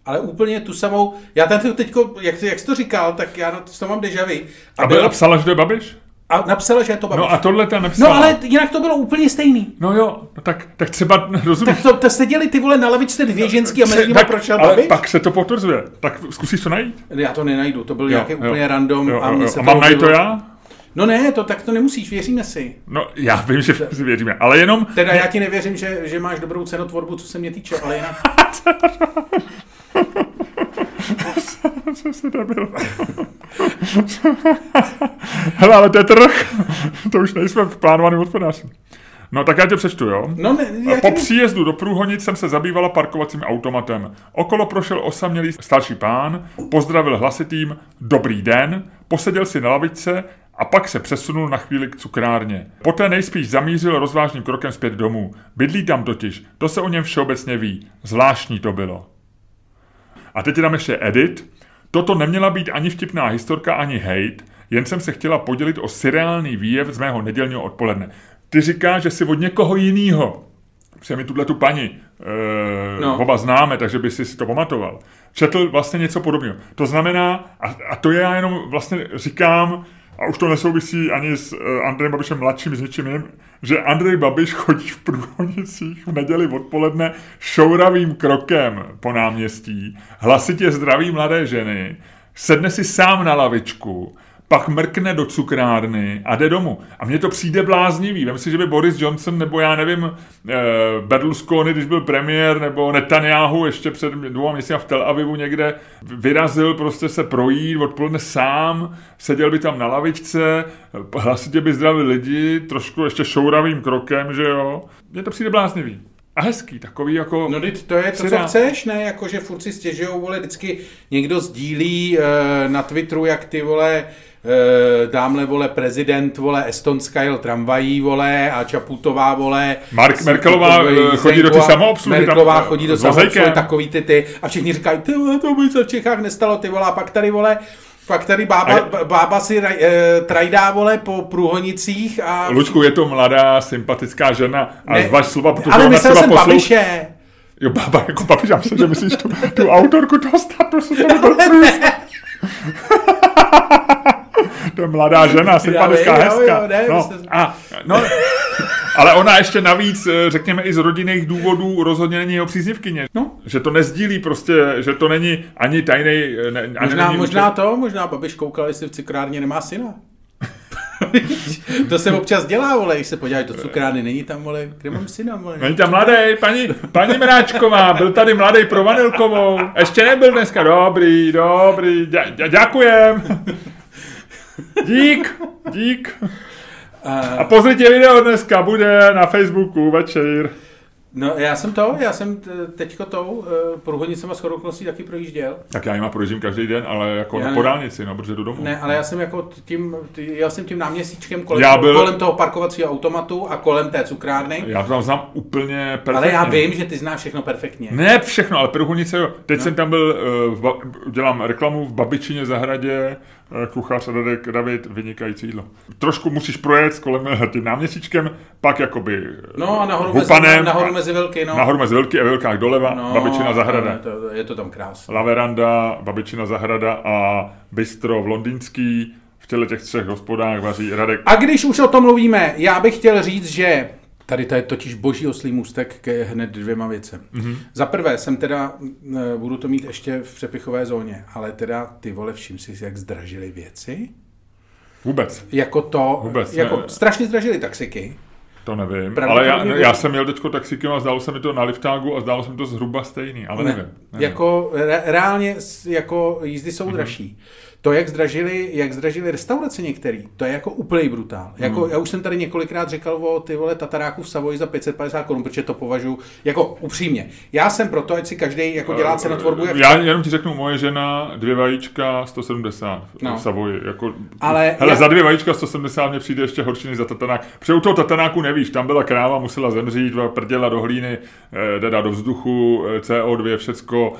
Ale úplně tu samou, já tam teďko, jak, jak jsi to říkal, tak já na to, to mám deja vu. A, a byla psala, že to je Babiš? A napsala, že je to Babiš. No a tohle ta napsala. No ale jinak to bylo úplně stejný. No jo, no tak, tak třeba, rozumíš. Tak to, to seděli ty vole na lavičce dvě ženský a mezi nimi prošel Babiš. Ale pak se to potvrzuje. Tak zkusíš to najít? Já to nenajdu, to byl jo, nějaký jo, úplně random. Jo, jo, a mě jo, se a mám najít to já? No ne, to tak to nemusíš, věříme si. No já vím, že si věříme, ale jenom... Teda já ti nevěřím, že, že máš dobrou cenotvorbu, co se mě týče, ale jinak... Co se nebylo? Hele, ale to je trh. To už nejsme v plánovaném hospodářství. No tak já tě přečtu, jo? No, ne, já po tě... příjezdu do Průhonic jsem se zabývala parkovacím automatem. Okolo prošel osamělý starší pán, pozdravil hlasitým dobrý den, poseděl si na lavičce a pak se přesunul na chvíli k cukrárně. Poté nejspíš zamířil rozvážným krokem zpět domů. Bydlí tam totiž, to se o něm všeobecně ví. Zvláštní to bylo. A teď dám ještě edit. Toto neměla být ani vtipná historka, ani hejt, jen jsem se chtěla podělit o seriální výjev z mého nedělního odpoledne. Ty říkáš, že jsi od někoho jinýho. Protože mi tuhle tu paní e, no. oba známe, takže by si to pamatoval. Četl vlastně něco podobného. To znamená, a, a to já jenom vlastně říkám, a už to nesouvisí ani s Andrejem Babišem mladším, s ničím jiným, že Andrej Babiš chodí v Průhonicích v neděli odpoledne šouravým krokem po náměstí, hlasitě zdraví mladé ženy, sedne si sám na lavičku, pak mrkne do cukrárny a jde domů. A mně to přijde bláznivý. Vem si, že by Boris Johnson nebo já nevím Berlusconi, když byl premiér, nebo Netanyahu ještě před dvěma měsíci v Tel Avivu někde vyrazil prostě se projít odpoledne sám, seděl by tam na lavičce, hlasitě by zdravil lidi, trošku ještě šouravým krokem, že jo. Mně to přijde bláznivý. A hezký, takový jako... No to je to, co chceš, ne? Jako, že furt si stěžujou, vole, vždycky někdo sdílí e, na Twitteru, jak ty, vole, e, dámhle, vole, prezident, vole, Estonska jel tramvají, vole, a Čaputová, vole... Mark, Merkelová chodí, chodí do ty samoobsluhy. Merkelová tam, chodí do samoobsluhy, takový ty ty. A všichni říkají, ty, vole, to by se v Čechách nestalo, ty, vole, a pak tady, vole... Pak tady bába, je... bába si e, trajdá, vole, po Průhonicích a... Lučku, je to mladá, sympatická žena a ne, zvaž slova, protože ale ona myslel jsem poslou... Babiše. Jo, bába, jako Babiš, já myslím, že myslíš tu, tu autorku toho statusu, to by byl průz. To je mladá žena, sympatická, hezká. No, a, no, ale ona ještě navíc, řekněme, i z rodinných důvodů rozhodně není jeho příznivkyně. No. Že to nezdílí prostě, že to není ani tajnej... Ne, ani možná není možná může... to, možná Babiš koukal, jestli v cukrárně nemá syna. To se občas dělá, vole, když se podíváš do cukrárny, není tam, vole, kde mám syna, vole. Není tam mladej, paní, paní Mráčková, byl tady mladej pro Vanilkovou, ještě nebyl dneska, dobrý, dobrý, dě, dě, děkujem. Dík, dík. A pozrite video dneska, bude na Facebooku večer. No já jsem to, já jsem teďko tou Průhonicema shodou okolností taky projížděl. Tak já jima projíždím každý den, ale jako já na podálnici, no, protože jdu domů. Ne, ale já jsem jako tím, jel jsem tím náměstíčkem kolem, byl... kolem toho parkovacího automatu a kolem té cukrárny. Já to tam znám úplně perfektně. Ale já vím, že ty znáš všechno perfektně. Ne všechno, ale Průhonice jo. Teď no. jsem tam byl, ba... dělám reklamu v Babičině zahradě, kuchař Radek David, vynikající jídlo. Trošku musíš projet kolem tím náměstíčkem, pak jakoby no a nahoru hupanem. Mezi, Mezi velký, no. Nahoru mezi velký a velkách doleva, no, Babičina zahrada. To, je to tam krásné. La veranda, Babičina zahrada a bistro v Londýnský. V těle těch třech hospodách vaří Radek. A když už o tom mluvíme, já bych chtěl říct, že tady to je totiž boží oslý můstek ke hned dvěma věcem. Mm-hmm. Za prvé jsem teda, budu to mít ještě v přepichové zóně, ale teda ty vole, všim si, jak zdražili věci. Vůbec. Jako to, Vůbec, jako ne. Strašně zdražili taxiky. To nevím, ale já, já jsem jel teďko taxíkem a zdálo se mi to na Liftágu a zdálo se mi to zhruba stejný, ale ne, nevím, nevím. Jako re, reálně jako jízdy jsou mm-hmm. dražší. To, jak zdražili, jak zdražili restaurace některý, to je jako úplný brutál. Jako, mm. Já už jsem tady několikrát říkal o ty vole tataráku v Savoji za pět set padesát korun, protože to považuji jako upřímně. Já jsem proto, ať si každý jako dělá cenotvorbu. Jak... Já jenom ti řeknu, moje žena, dvě vajíčka, sto sedmdesát no. v Savoji. Jako, ale hele, já... za dvě vajíčka sto sedmdesát mě přijde ještě horší než za tatanák. Protože u toho tatanáku nevíš, tam byla kráva, musela zemřít, prděla do hlíny, teda do vzduchu, C O dva, všecko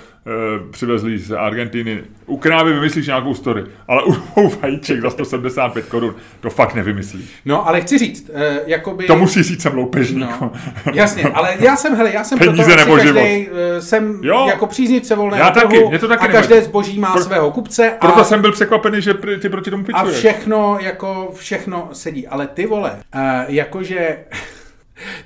přivezli z Argentiny. U krávy vymyslíš nějakou story. Ale u dvou vajíček za sto sedmdesát pět korun to fakt nevymyslíš. No, ale chci říct, e, jakoby... To musí jít sem loupežník. No, jasně, ale já jsem, hele, já jsem peníze proto, nebo život. Každý, jsem jo, jako příznivce volného trhu a každé zboží má Pro, svého kupce. A, proto jsem byl překvapený, že ty proti tomu pičuješ. A všechno, jako všechno sedí. Ale ty vole, e, jakože...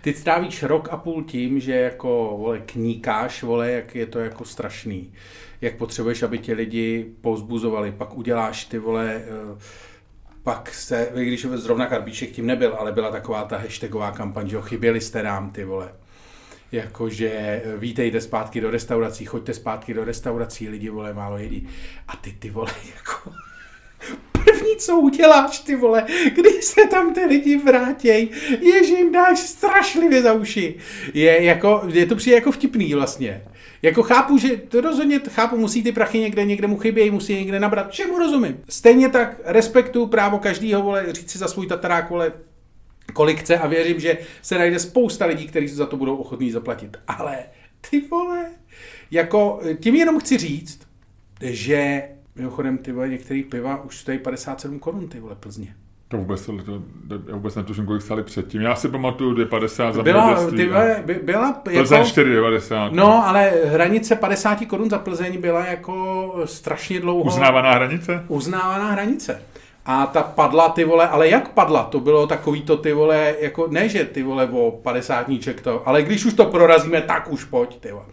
Ty strávíš rok a půl tím, že jako, vole, kníkáš, vole, jak je to jako strašný. Jak potřebuješ, aby ti lidi povzbuzovali, pak uděláš ty vole, pak se, když zrovna Karbíček tím nebyl, ale byla taková ta hashtagová kampaň, že chyběli jste nám ty vole. Jakože vítejte zpátky do restaurací, choďte zpátky do restaurací, lidi vole málo jedí. A ty ty vole jako... První, co uděláš, ty vole, když se tam ty lidi vrátěj, je, že jim dáš strašlivě za uši. Je, jako, je to přijde jako vtipný vlastně. Jako chápu, že to rozhodně chápu, musí ty prachy někde, někde mu chybějí, musí někde nabrat, čemu rozumím. Stejně tak respektuju právo každýho, vole, říct si za svůj tatarák, vole, kolik chce a věřím, že se najde spousta lidí, kteří za to budou ochotní zaplatit. Ale ty vole, jako tím jenom chci říct, že... Mimochodem, ty vole, některý piva už stojí padesát sedm korun, ty vole, Plzně. To vůbec, to, já vůbec netuším, kolik stály předtím. Já si pamatuju dvě padesát za mladiství. Byla, by, byla... Plzeň jako, čtyři devadesát. No, ale hranice padesát korun za Plzeň byla jako strašně dlouho... Uznávaná hranice? Uznávaná hranice. A ta padla, ty vole, ale jak padla? To bylo takový to, ty vole, jako, ne že ty vole o padesátníček to, ale když už to prorazíme, tak už pojď, ty vole.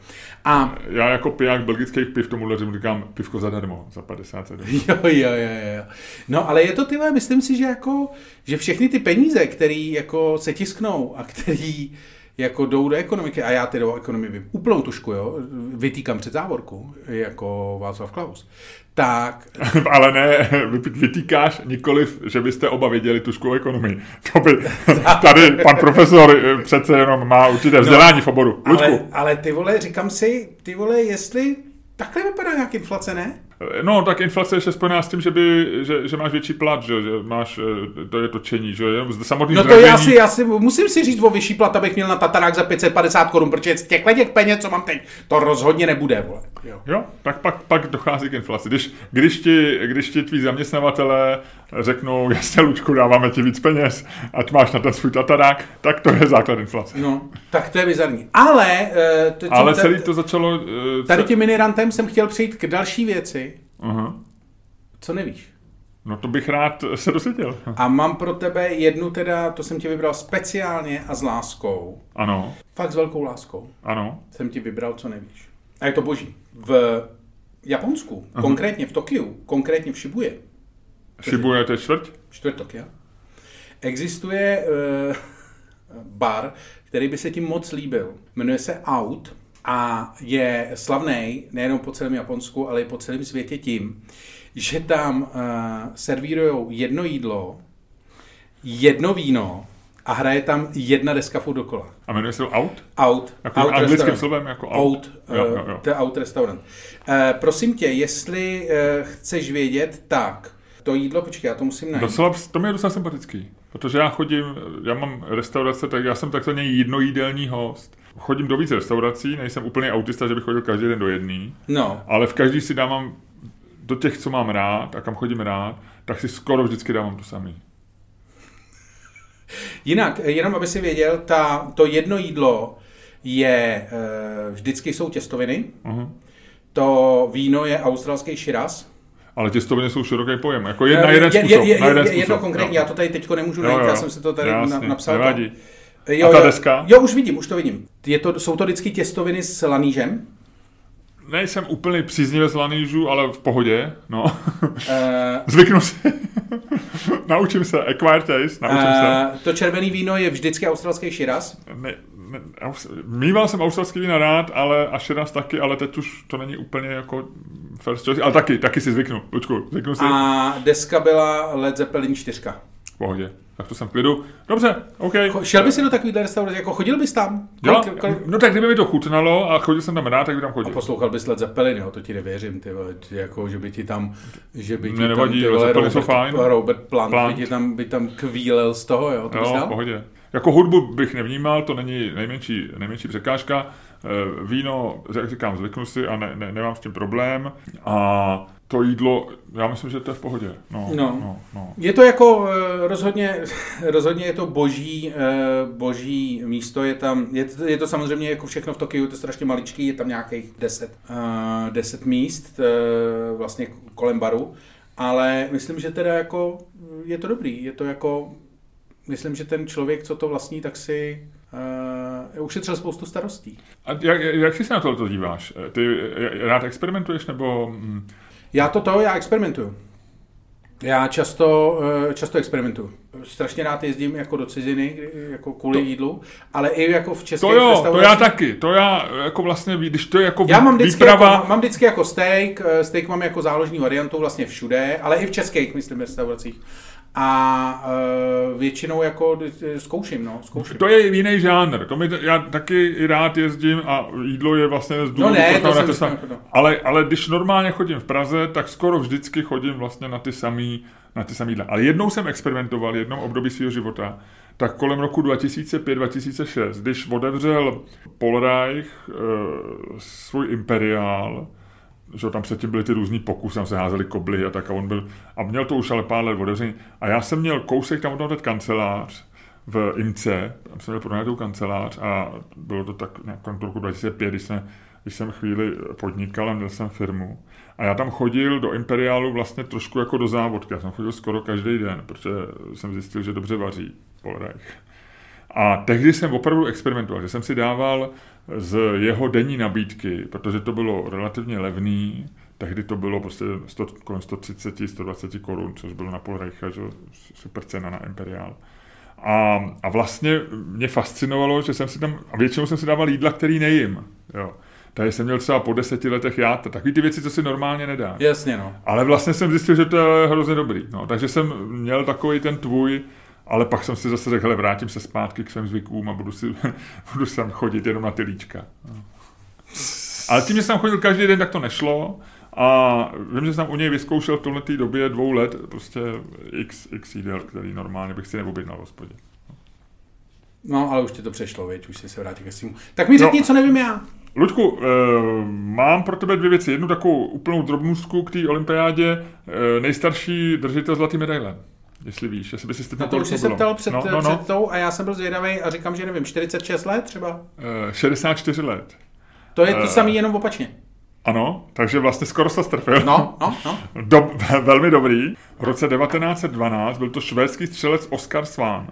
A já jako piják belgických piv tomu říkám pivko zadarmo, za padesát sedm. Jo, jo, jo, jo. No, ale je to, ty vole, myslím si, že jako, že všechny ty peníze, který jako se tisknou a který jako jdou do ekonomiky, a já tedy do ekonomiky vím úplnou tušku, jo, vytýkám před závorku, jako Václav Klaus, tak... Ale ne, vytýkáš nikoliv, že byste oba věděli tušku o ekonomii. By, tady pan profesor přece jenom má určité vzdělání no, v oboru. Ale, ale ty vole, říkám si, ty vole, jestli takhle vypadá nějak inflace, ne? No, tak inflace ještě spojená s tím, že, by, že, že máš větší plat, že, že máš, to je točení, že samotný no to zdražení. Já si, já si, musím si říct o vyšší plat, abych měl na tatarák za pět set padesát korun, protože z těchto těch peněz, co mám teď, to rozhodně nebude, vole. Jo, jo tak pak, pak dochází k inflaci. Když, když, ti, když ti tví zaměstnavatelé řeknou, jasně, Lučku, dáváme ti víc peněz, ať máš na ten svůj tatarák, tak to je základ inflace. No, tak to je bizarní. Ale... T- Ale celý to začalo... T- tady tím minirantem jsem chtěl přijít k další věci. Aha. Co nevíš? No to bych rád se dosvěděl. A mám pro tebe jednu teda, to jsem ti vybral speciálně a s láskou. Ano. Fakt s velkou láskou. Ano. Jsem ti vybral, co nevíš. A je to boží. V Japonsku, aha, konkrétně v Tokiu, konkrétně v Shibuya. Shibuya to je čtvrt? Čtvrt Tokia. Existuje uh, bar, který by se ti moc líbil. Jmenuje se Out. A je slavný nejenom po celém Japonsku, ale i po celém světě tím, že tam uh, servírujou jedno jídlo, jedno víno a hraje tam jedna deska furt dokola. A jmenuje se to Out? Out. Jako out anglickým slovem jako Out. Out, jo, jo, jo. The Out Restaurant. Uh, prosím tě, jestli uh, chceš vědět, tak to jídlo, počkej, já to musím najít. Docela, to mi je docela sympatický, protože já chodím, já mám restaurace, tak já jsem takzvaný jednojídelní host. Chodím do víc restaurací, nejsem úplně autista, že bych chodil každý den do jedný, no. Ale v každý si dávám do těch, co mám rád a kam chodím rád, tak si skoro vždycky dávám to samý. Jinak, jenom aby si věděl, ta, to jedno jídlo je, vždycky jsou těstoviny, uh-huh. To víno je australský Shiraz. Ale těstoviny jsou široký pojem, jako jedna, jeden způsob. Je, je, je, na jeden je, jedno konkrétně, já to tady teďko nemůžu jo, najít, jo, já jsem si to tady jasný, napsal. Nevadí. Jo, a ta deska? Jo, jo, už vidím, už to vidím. Je to, jsou to vždycky těstoviny s lanýžem? Nejsem úplně příznivec lanýžů, ale v pohodě, no. Uh, Zvyknu si. Naučím se, acquire taste, naučím uh, se. To červený víno je vždycky australský Shiraz? Ne, ne, mýval jsem australský vína rád, ale a Shiraz taky, ale teď už to není úplně jako first choice, ale taky, taky si zvyknu, Lučku, zvyknu si. A deska byla Led Zeppelin čtyři. V pohodě. Tak to jsem v klidu. Dobře, OK. Šel bys si do takovýhle restaurace, jako chodil bys tam? Kolik, jo, kolik... No tak kdyby mi to chutnalo a chodil jsem tam rád, tak by tam chodil. A poslouchal bys Led Zeppelin, jo, to ti nevěřím, ty vole, jako, že by ti tam, že by ti tam, nevadí, vole, Robert, Robert Plant, Plant. By, tam, by tam kvílel z toho, jo, to jo, bys dal? V pohodě. Jako hudbu bych nevnímal, to není nejmenší, nejmenší překážka. Víno, jak říkám, zvyknu si a ne, ne, nemám s tím problém. A to jídlo, já myslím, že to je v pohodě. No, no. No, no. Je to jako rozhodně, rozhodně je to boží, boží místo. Je tam, je to, je to samozřejmě jako všechno v Tokiu, to je strašně maličký, je tam nějakých deset, deset míst vlastně kolem baru. Ale myslím, že teda jako je to dobrý, je to jako... Myslím, že ten člověk, co to vlastní, tak si uh, ušetřil spoustu starostí. A jak, jak si se na tohle díváš? Ty rád experimentuješ, nebo... Já to to, já experimentuju. Já často, často experimentuju. Strašně rád jezdím jako do ciziny, jako kvůli to, jídlu, ale i jako v české restauraci. To jo, to já taky. To já jako vlastně, když to je jako já mám vždycky výprava... Jako, mám vždycky jako steak, steak mám jako záložní variantu vlastně všude, ale i v českých, myslím, restauracích. A e, většinou jako zkouším, no, zkouším. To je jiný žánr, to mi, já taky rád jezdím a jídlo je vlastně z důvodu, no ne, to to sam... ale, ale když normálně chodím v Praze, tak skoro vždycky chodím vlastně na ty samý, na ty samý jídla. Ale jednou jsem experimentoval, jednou období svého života, tak kolem roku dva tisíce pět dva tisíce šest, když otevřel Pohlreich e, svůj imperiál, že tam předtím byly ty různý pokusy, tam se házeli kobly a tak a on byl, a měl to už ale pár let otevření. A já jsem měl kousek tam odnout kancelář v Imce, tam jsem měl pronajatou kancelář a bylo to tak na konci roku dva tisíce pět, když jsme když jsem chvíli podnikal a měl jsem firmu. A já tam chodil do Imperiálu vlastně trošku jako do závodky. Já jsem chodil skoro každý den, protože jsem zjistil, že dobře vaří Pohlreich. A tehdy jsem opravdu experimentoval, že jsem si dával z jeho denní nabídky, protože to bylo relativně levný, tehdy to bylo prostě kolem sto třicet, sto dvacet korun, což bylo na Pohlreicha, že super cena na Imperiál. A, a vlastně mě fascinovalo, že jsem si tam, a většinou jsem si dával jídla, který nejím, jo. Tady jsem měl třeba po deseti letech játra. Takový ty věci, co si normálně nedá. Jasně, no. Ale vlastně jsem zjistil, že to je hrozně dobrý. No, takže jsem měl takový ten tvůj, ale pak jsem si zase řekl, hele, vrátím se zpátky k svým zvykům a budu, si, budu sem chodit jenom na ty líčka. No. Ale tím, že jsem chodil každý den, tak to nešlo. A vím, že jsem u něj vyzkoušel v tomhletý době dvou let prostě x, x jídel, který normálně bych si neobjednal v hospodě. No, ale už ti to přešlo, věď, už jsi se vrátil ke svým. Tak mi řekni, no, co nevím já. Luďku, e, mám pro tebe dvě věci. Jednu takovou úplnou drobnůstku k té olympiádě. E, nejstarší držitel zlatý medaile, jestli víš. Jestli by si na to už se ptal před, no, no, no. před tou a já jsem byl zvědavý a říkám, že nevím, čtyřicet šest let třeba? E, šedesát čtyři let. To je to e, samý, jenom opačně. Ano, takže vlastně skoro se strfil. No, no, no. Do, velmi dobrý. V roce devatenáct dvanáct byl to švédský střelec Oscar Swahn.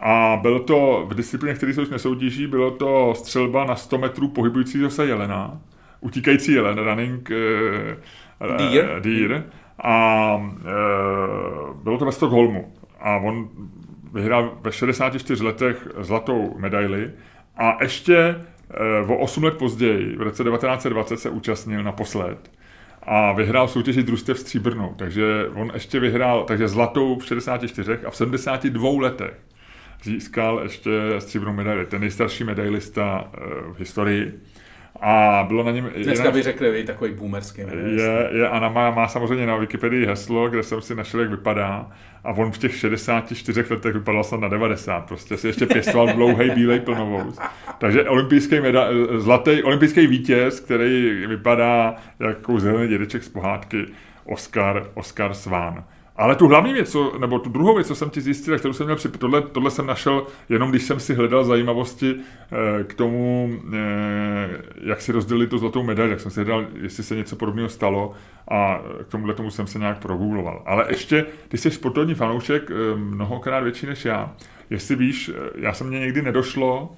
A bylo to v disciplínách, které se už nesoutěží, bylo to střelba na sto metrů pohybujícího se jelena, utíkající jelen, running uh, deer. deer. A uh, bylo to ve Stockholmu. A on vyhrál ve šedesáti čtyřech letech zlatou medaili. A ještě uh, o osm let později, v roce devatenáct dvacet, se účastnil naposled. A vyhrál soutěži družstev stříbrnou. Takže on ještě vyhrál takže zlatou v šedesáti čtyřech a v sedmdesáti dvou letech získal ještě stříbrnou medaili. Ten nejstarší medailista v historii. A bylo na něm... Dneska by řekli, takový boomerský medailista. Je, je a má, má samozřejmě na Wikipedii heslo, kde jsem si našel, jak vypadá. A on v těch šedesáti čtyřech letech vypadal snad na devadesát. Prostě si ještě pěstoval dlouhej bílej plnovous. Takže olympijský meda, zlatý olympijský vítěz, který vypadá jako zelený dědeček z pohádky, Oscar, Oscar Swahn. Ale tu hlavní věc, co, nebo tu druhou věc, co jsem ti zjistil, kterou jsem měl připít, tohle, tohle jsem našel jenom, když jsem si hledal zajímavosti eh, k tomu, eh, jak si rozdělili tu zlatou medaili, jak jsem si hledal, jestli se něco podobného stalo, a k tomuhle tomu jsem se nějak progoogloval. Ale ještě, ty jsi sportovní fanoušek, eh, mnohokrát větší než já. Jestli víš, já jsem mě někdy nedošlo,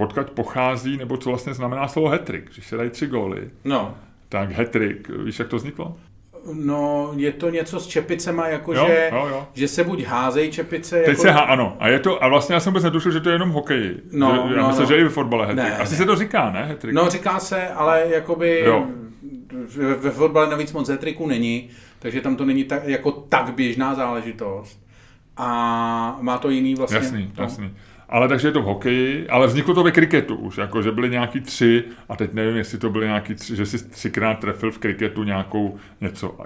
odkud pochází, nebo co vlastně znamená slovo hat-trick, když se dají tři góly. No. Tak hat-trick, víš, jak to vzniklo? No, je to něco s čepicema, jakože že se buď házejí čepice. Teď jako... se há, ano. A, je to, a vlastně já jsem vůbec netušil, že to je jenom hokej. No, že, já no, myslím, no. že i ve fotbale hat-trick. Ne, Asi ne. se to říká, ne? Hat-trick. No, říká se, ale jakoby ve, ve fotbale navíc moc hat-tricku není, takže tam to není tak, jako tak běžná záležitost. A má to jiný vlastně... Jasný, no. jasný. Ale takže je to v hokeji, ale vzniklo to ve kriketu už, jako že byly nějaký tři, a teď nevím, jestli to byly nějaký tři, že si třikrát trefil v kriketu nějakou něco.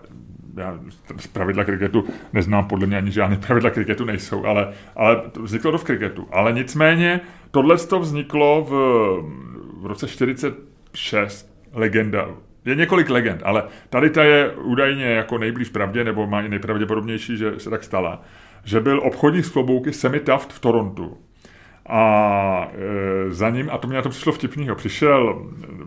Já z pravidla kriketu neznám, podle mě ani žádný pravidla kriketu nejsou, ale, ale vzniklo to v kriketu. Ale nicméně tohle to vzniklo v, v roce čtyřicet šest, legenda. Je několik legend, ale tady ta je údajně jako nejblíž pravdě, nebo má i nejpravděpodobnější, že se tak stala, že byl obchodník s klobouky Semitaft v Torontu. A e, za ním, a to mě na to přišlo vtipnýho, přišel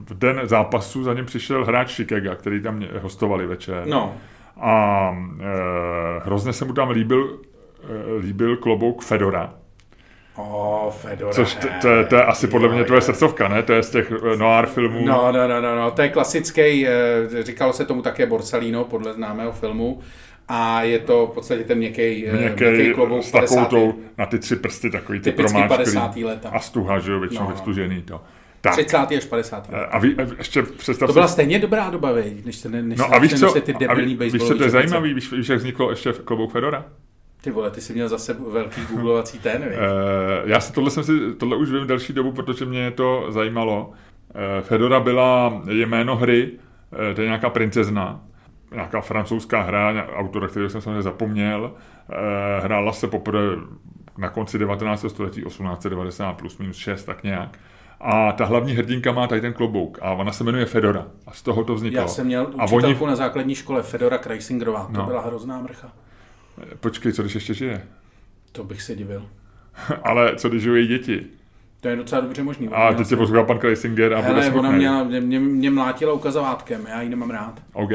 v den zápasu, za ním přišel hráč Chicaga, který tam hostovali večer. No. A e, hrozně se mu tam líbil, e, líbil klobouk Fedora. Oh, Fedora. Což t, t, to je asi podle jo, mě tvoje srdcovka, ne? To je z těch noir filmů. No, no, no, no, no. To je klasický, říkalo se tomu také Borsalino, podle známého filmu. A je to v podstatě ten měkký klobouk s takovou tou, na ty tři prsty takový ty promáčky a stuha, že jo, většinou no, vystužený to. Tak. třicátých až padesátých let. A ví, ještě představ to byla si... stejně dobrá doba, vej, než se no nenosili ty debilní baseballové. Víš, co to je zajímavý, víš, víš, jak vzniklo ještě klobouk Fedora? Ty vole, ty jsi měl zase velký googlovací ten, víš? Já si tohle, jsem si, tohle už vím delší dobu, protože mě to zajímalo. Fedora byla jméno hry, to je nějaká princezna. Nějaká francouzská hra, autora, kterého jsem samozřejmě zapomněl, hrála se poprvé na konci devatenáctého století, osmnáct devadesát plus minus šest, tak nějak. A ta hlavní hrdinka má tady ten klobouk a ona se jmenuje Fedora a z toho to vzniklo. Já jsem měl učitelku oni... na základní škole, Fedora Kreisingerová, to no. byla hrozná mrcha. Počkej, co když ještě žije? To bych se divil. Ale co když žijou její děti? To je docela dobře možný. A teď se poslouchal pan Kreisinger a bude smutný. Ona měla, mě, mě, mě mlátila ukazovátkem, já ji nemám rád. OK.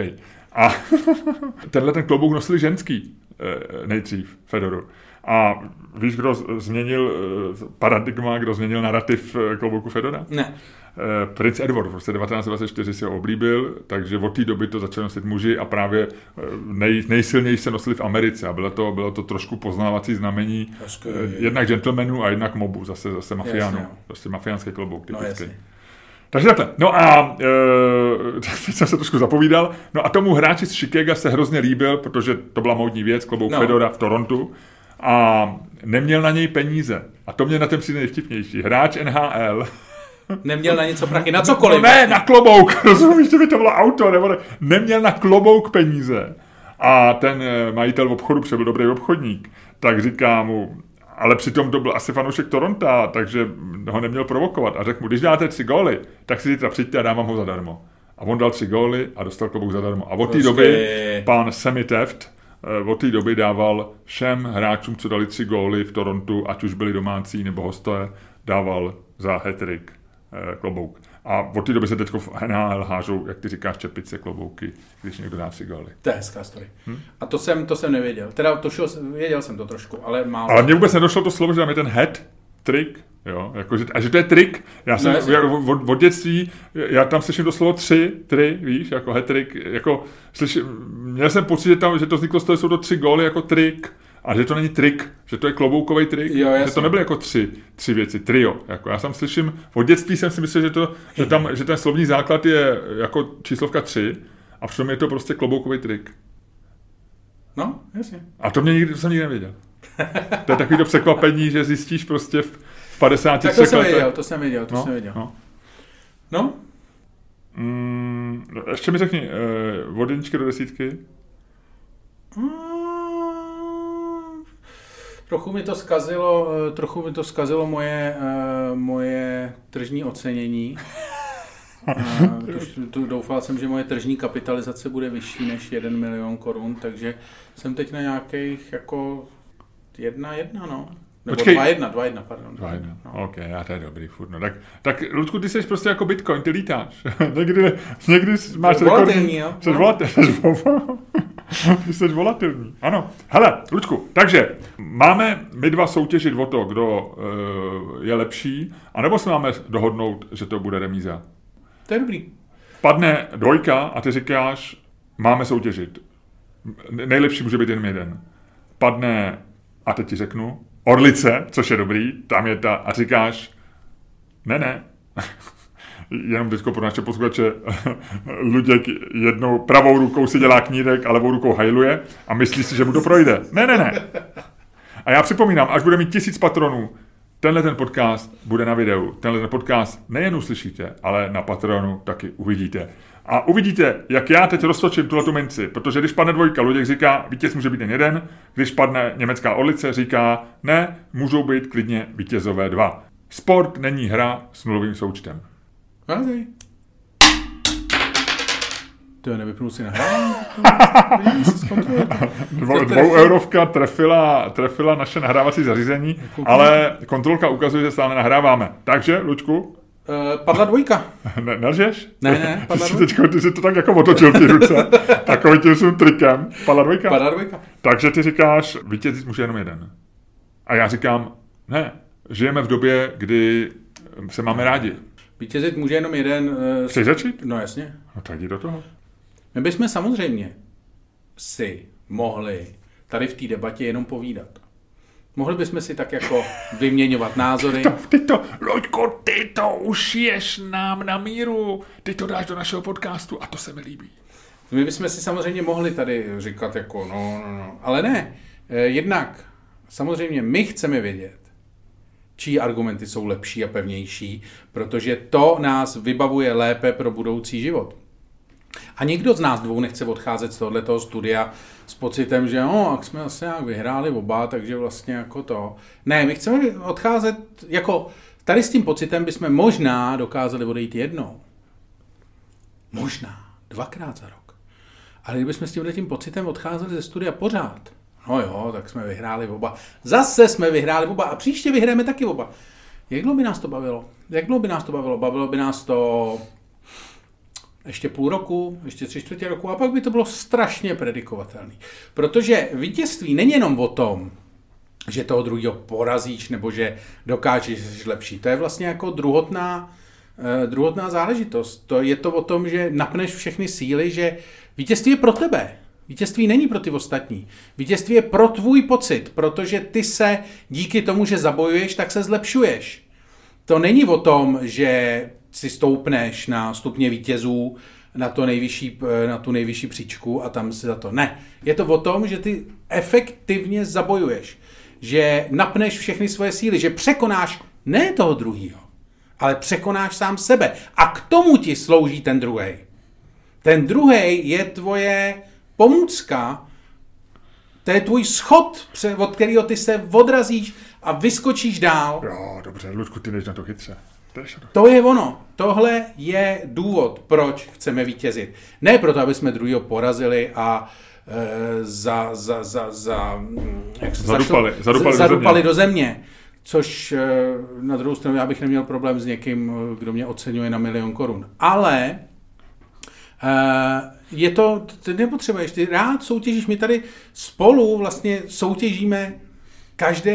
A tenhle ten klobouk nosili ženský nejdřív, Fedoru. A víš, kdo změnil paradigma, kdo změnil narrativ klobouku Fedora? Ne. Prince Edward v roce devatenáct dvacet čtyři si ho oblíbil, takže od té doby to začali nosit muži a právě nej, nejsilněji se nosili v Americe a bylo to, bylo to trošku poznávací znamení Trošku, jednak gentlemanů a jednak mobů, zase, zase mafiánů, prostě mafiánský klobouk typický. No, takže takhle, no a e, teď jsem se trošku zapovídal, no a tomu hráči z Chicaga se hrozně líbil, protože to byla módní věc, klobouk no. Fedora v Torontu a neměl na něj peníze a to mě na ten přijde nejvtipnější, hráč N H L neměl na něco prachy, na cokoliv. No ne, na klobouk, rozumíš, že by to bylo auto, nebo ne, neměl na klobouk peníze. A ten majitel v obchodu, protože byl dobrý obchodník, tak říká mu, ale přitom to byl asi fanoušek Toronta, takže ho neměl provokovat. A řekl mu, když dáte tři góly, tak si zítra přijďte a dám vám ho zadarmo. A on dal tři góly a dostal klobouk zadarmo. A od té doby pán Semitaft od té doby dával všem hráčům, co dali tři góly v Torontu, ať už byli domácí nebo hosté, dával za hat-trick klobouk. A od té doby se teď v N H L hážou, jak ty říkáš, čepice, klobouky, když někdo dá cigály. To je hezká story. Hm? A to jsem, to jsem nevěděl. Teda to šlo, věděl jsem to trošku, ale málo. Ale mě vůbec nedošlo to slovo, že tam je ten head trick, jo, jako, že, a že to je trik. Já jsem no, já, od, od dětství, já tam slyším to slovo tři, tri, víš, jako head trick, jako slyším, měl jsem pocit, že, tam, že to vzniklo z toho, jsou to tři góly jako trik. A že to není trik, že to je kloboukový trik, jo, že to nebyly jako tři, tři věci, trio. Jako já sám slyším, od dětství jsem si myslel, že, to, že, tam, že ten slovní základ je jako číslovka tři a přitom je to prostě kloboukový trik. No, jasně. A to mě nikdy, to jsem nikdy nevěděl. To je takový to překvapení, že zjistíš prostě v padesáti letech. Tak to jsem věděl, to jsem věděl, to no, jsem věděl. No. no? Mm, ještě mi řekni, eh, od jedničky do desítky? Mm. Trochu mi to zkazilo, trochu mi to zkazilo moje, moje tržní ocenění. To, to doufal jsem, že moje tržní kapitalizace bude vyšší než jeden milion korun, takže jsem teď na nějakých jako jedna jedna, no. Nebo počkej. dva jedna, dva jedna, pardon. Dva jedna, no. OK, já to je dobrý furt, no. Tak, tak Ludku, ty jsi prostě jako Bitcoin, ty lítáš. někdy, někdy máš rekordní. Jsi volatilní, jo? Ty jsi volatilní. Ano. Hele, Ludku, takže máme my dva soutěžit o to, kdo e, je lepší, anebo se máme dohodnout, že to bude remíza? To je dobrý. Padne dvojka a ty říkáš, máme soutěžit. Nejlepší může být jen jeden. Padne, a teď ti řeknu, Orlice, což je dobrý, tam je ta, a říkáš, ne, ne, jenom teďko pro naše posluchače, Luděk jednou pravou rukou si dělá knírek a levou rukou hajluje a myslí si, že mu to projde. Ne, ne, ne. A já připomínám, až bude mít tisíc patronů, tenhle ten podcast bude na videu. Tenhle ten podcast nejen uslyšíte, ale na Patronu taky uvidíte. A uvidíte, jak já teď roztočím tuhletu minci, protože když padne dvojka, Luděk říká, vítěz může být jen jeden, když padne německá Orlice, říká, ne, můžou být klidně vítězové dva. Sport není hra s nulovým součtem. Vázej. To je nevypnul si na hra. Dvou, dvou eurovka trefila, trefila naše nahrávací zařízení, ale kontrolka ukazuje, že stále nahráváme. Takže, Luďku, Uh, padla dvojka. Ne, nelžeš? Ne, ne, padla dvojka. Ty jsi, teď, ty jsi to tak jako otočil ty ruce. Takovým tím svým trikem. Padla dvojka. Padla dvojka. Takže ty říkáš, vítěz může jenom jeden. A já říkám, ne, žijeme v době, kdy se máme rádi. Vítězit může jenom jeden. Uh, Chceš začít? No jasně. No tak jdi do toho. My bychom samozřejmě si mohli tady v té debatě jenom povídat. Mohli bychom si tak jako vyměňovat názory. Ty to, ty to, Loďko, ty to ušiješ nám na míru. Ty to dáš do našeho podcastu a to se mi líbí. My bychom si samozřejmě mohli tady říkat jako no, no, no. Ale ne, jednak samozřejmě my chceme vědět, čí argumenty jsou lepší a pevnější, protože to nás vybavuje lépe pro budoucí život. A nikdo z nás dvou nechce odcházet z tohoto studia s pocitem, že no, jak jsme asi nějak vyhráli oba, takže vlastně jako to. Ne, my chceme odcházet, jako tady s tím pocitem bychom možná dokázali odejít jednou. Možná. Dvakrát za rok. Ale kdybychom s tímhletím pocitem odcházeli ze studia pořád, no jo, tak jsme vyhráli oba. Zase jsme vyhráli oba a příště vyhráme taky oba. Jak dlouho by nás to bavilo? Jak dlouho by nás to bavilo? Bavilo by nás to ještě půl roku, ještě tři čtvrtě roku a pak by to bylo strašně predikovatelné. Protože vítězství není jenom o tom, že toho druhého porazíš nebo že dokážeš, že jsi lepší. To je vlastně jako druhotná, druhotná záležitost. To je to o tom, že napneš všechny síly, že vítězství je pro tebe. Vítězství není pro ty ostatní. Vítězství je pro tvůj pocit, protože ty se díky tomu, že zabojuješ, tak se zlepšuješ. To není o tom, že si stoupneš na stupně vítězů, na, to nejvyšší, na tu nejvyšší příčku a tam si za to. Ne. Je to o tom, že ty efektivně zabojuješ. Že napneš všechny svoje síly, že překonáš ne toho druhýho, ale překonáš sám sebe. A k tomu ti slouží ten druhý. Ten druhý je tvoje pomůcka, to je tvůj schod, od kterého ty se odrazíš a vyskočíš dál. Jo, dobře, Ludku, ty nejdeš na to chytře. To je ono. Tohle je důvod, proč chceme vítězit. Ne proto, aby jsme druhýho porazili a e, za, za, za, za, jak se zadupali, zašlo, zadupali, zadupali do země. Do země. Což e, na druhou stranu já bych neměl problém s někým, kdo mě oceňuje na milion korun. Ale e, je to, ty nepotřebuješ, ty rád soutěžíš. My tady spolu vlastně soutěžíme každý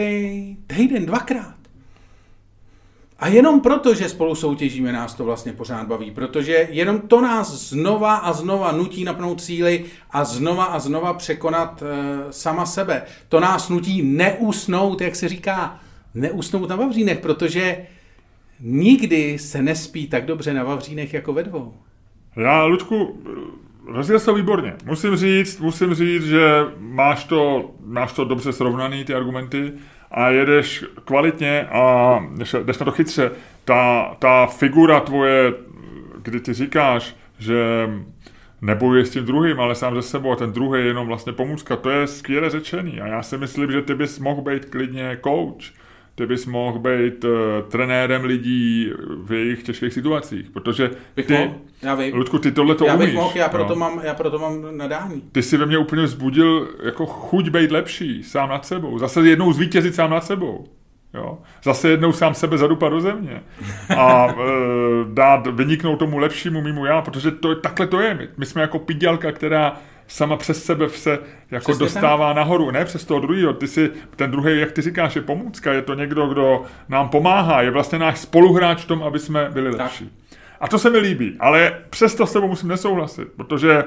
týden dvakrát. A jenom proto, že spolu soutěžíme, nás to vlastně pořád baví, protože jenom to nás znova a znova nutí napnout síly a znova a znova překonat e, sama sebe. To nás nutí neusnout, jak se říká, neusnout na vavřínech, protože nikdy se nespí tak dobře na vavřínech jako ve dvou. Já, Ludku, rozděl se výborně. Musím říct, musím říct, že máš to, máš to dobře srovnaný, ty argumenty, a jedeš kvalitně a jdeš na to chytře. Ta, ta figura tvoje, kdy ty říkáš, že nebojuješ s tím druhým, ale sám ze sebou a ten druhý je jenom vlastně pomůcka, to je skvěle řečený. A já si myslím, že ty bys mohl být klidně coach, ty bys mohl být uh, trenérem lidí v jejich těžkých situacích, protože ty, Ludku, ty tohle to umíš. Já bych mohl, já proto, no. mám, já proto mám nadání. Ty si ve mně úplně vzbudil jako chuť být lepší, sám nad sebou. Zase jednou zvítězit sám nad sebou. Jo? Zase jednou sám sebe zadupat do země. A uh, dát vyniknout tomu lepšímu mýmu já, protože to, takhle to je. My, my jsme jako pidělka, která sama přes sebe se jako přesně dostává ten nahoru, ne přes toho druhého. Ty si, ten druhý, jak ty říkáš, je pomůcka, je to někdo, kdo nám pomáhá, je vlastně náš spoluhráč v tom, aby jsme byli lepší. Tak. A to se mi líbí, ale přesto s tebou musím nesouhlasit, protože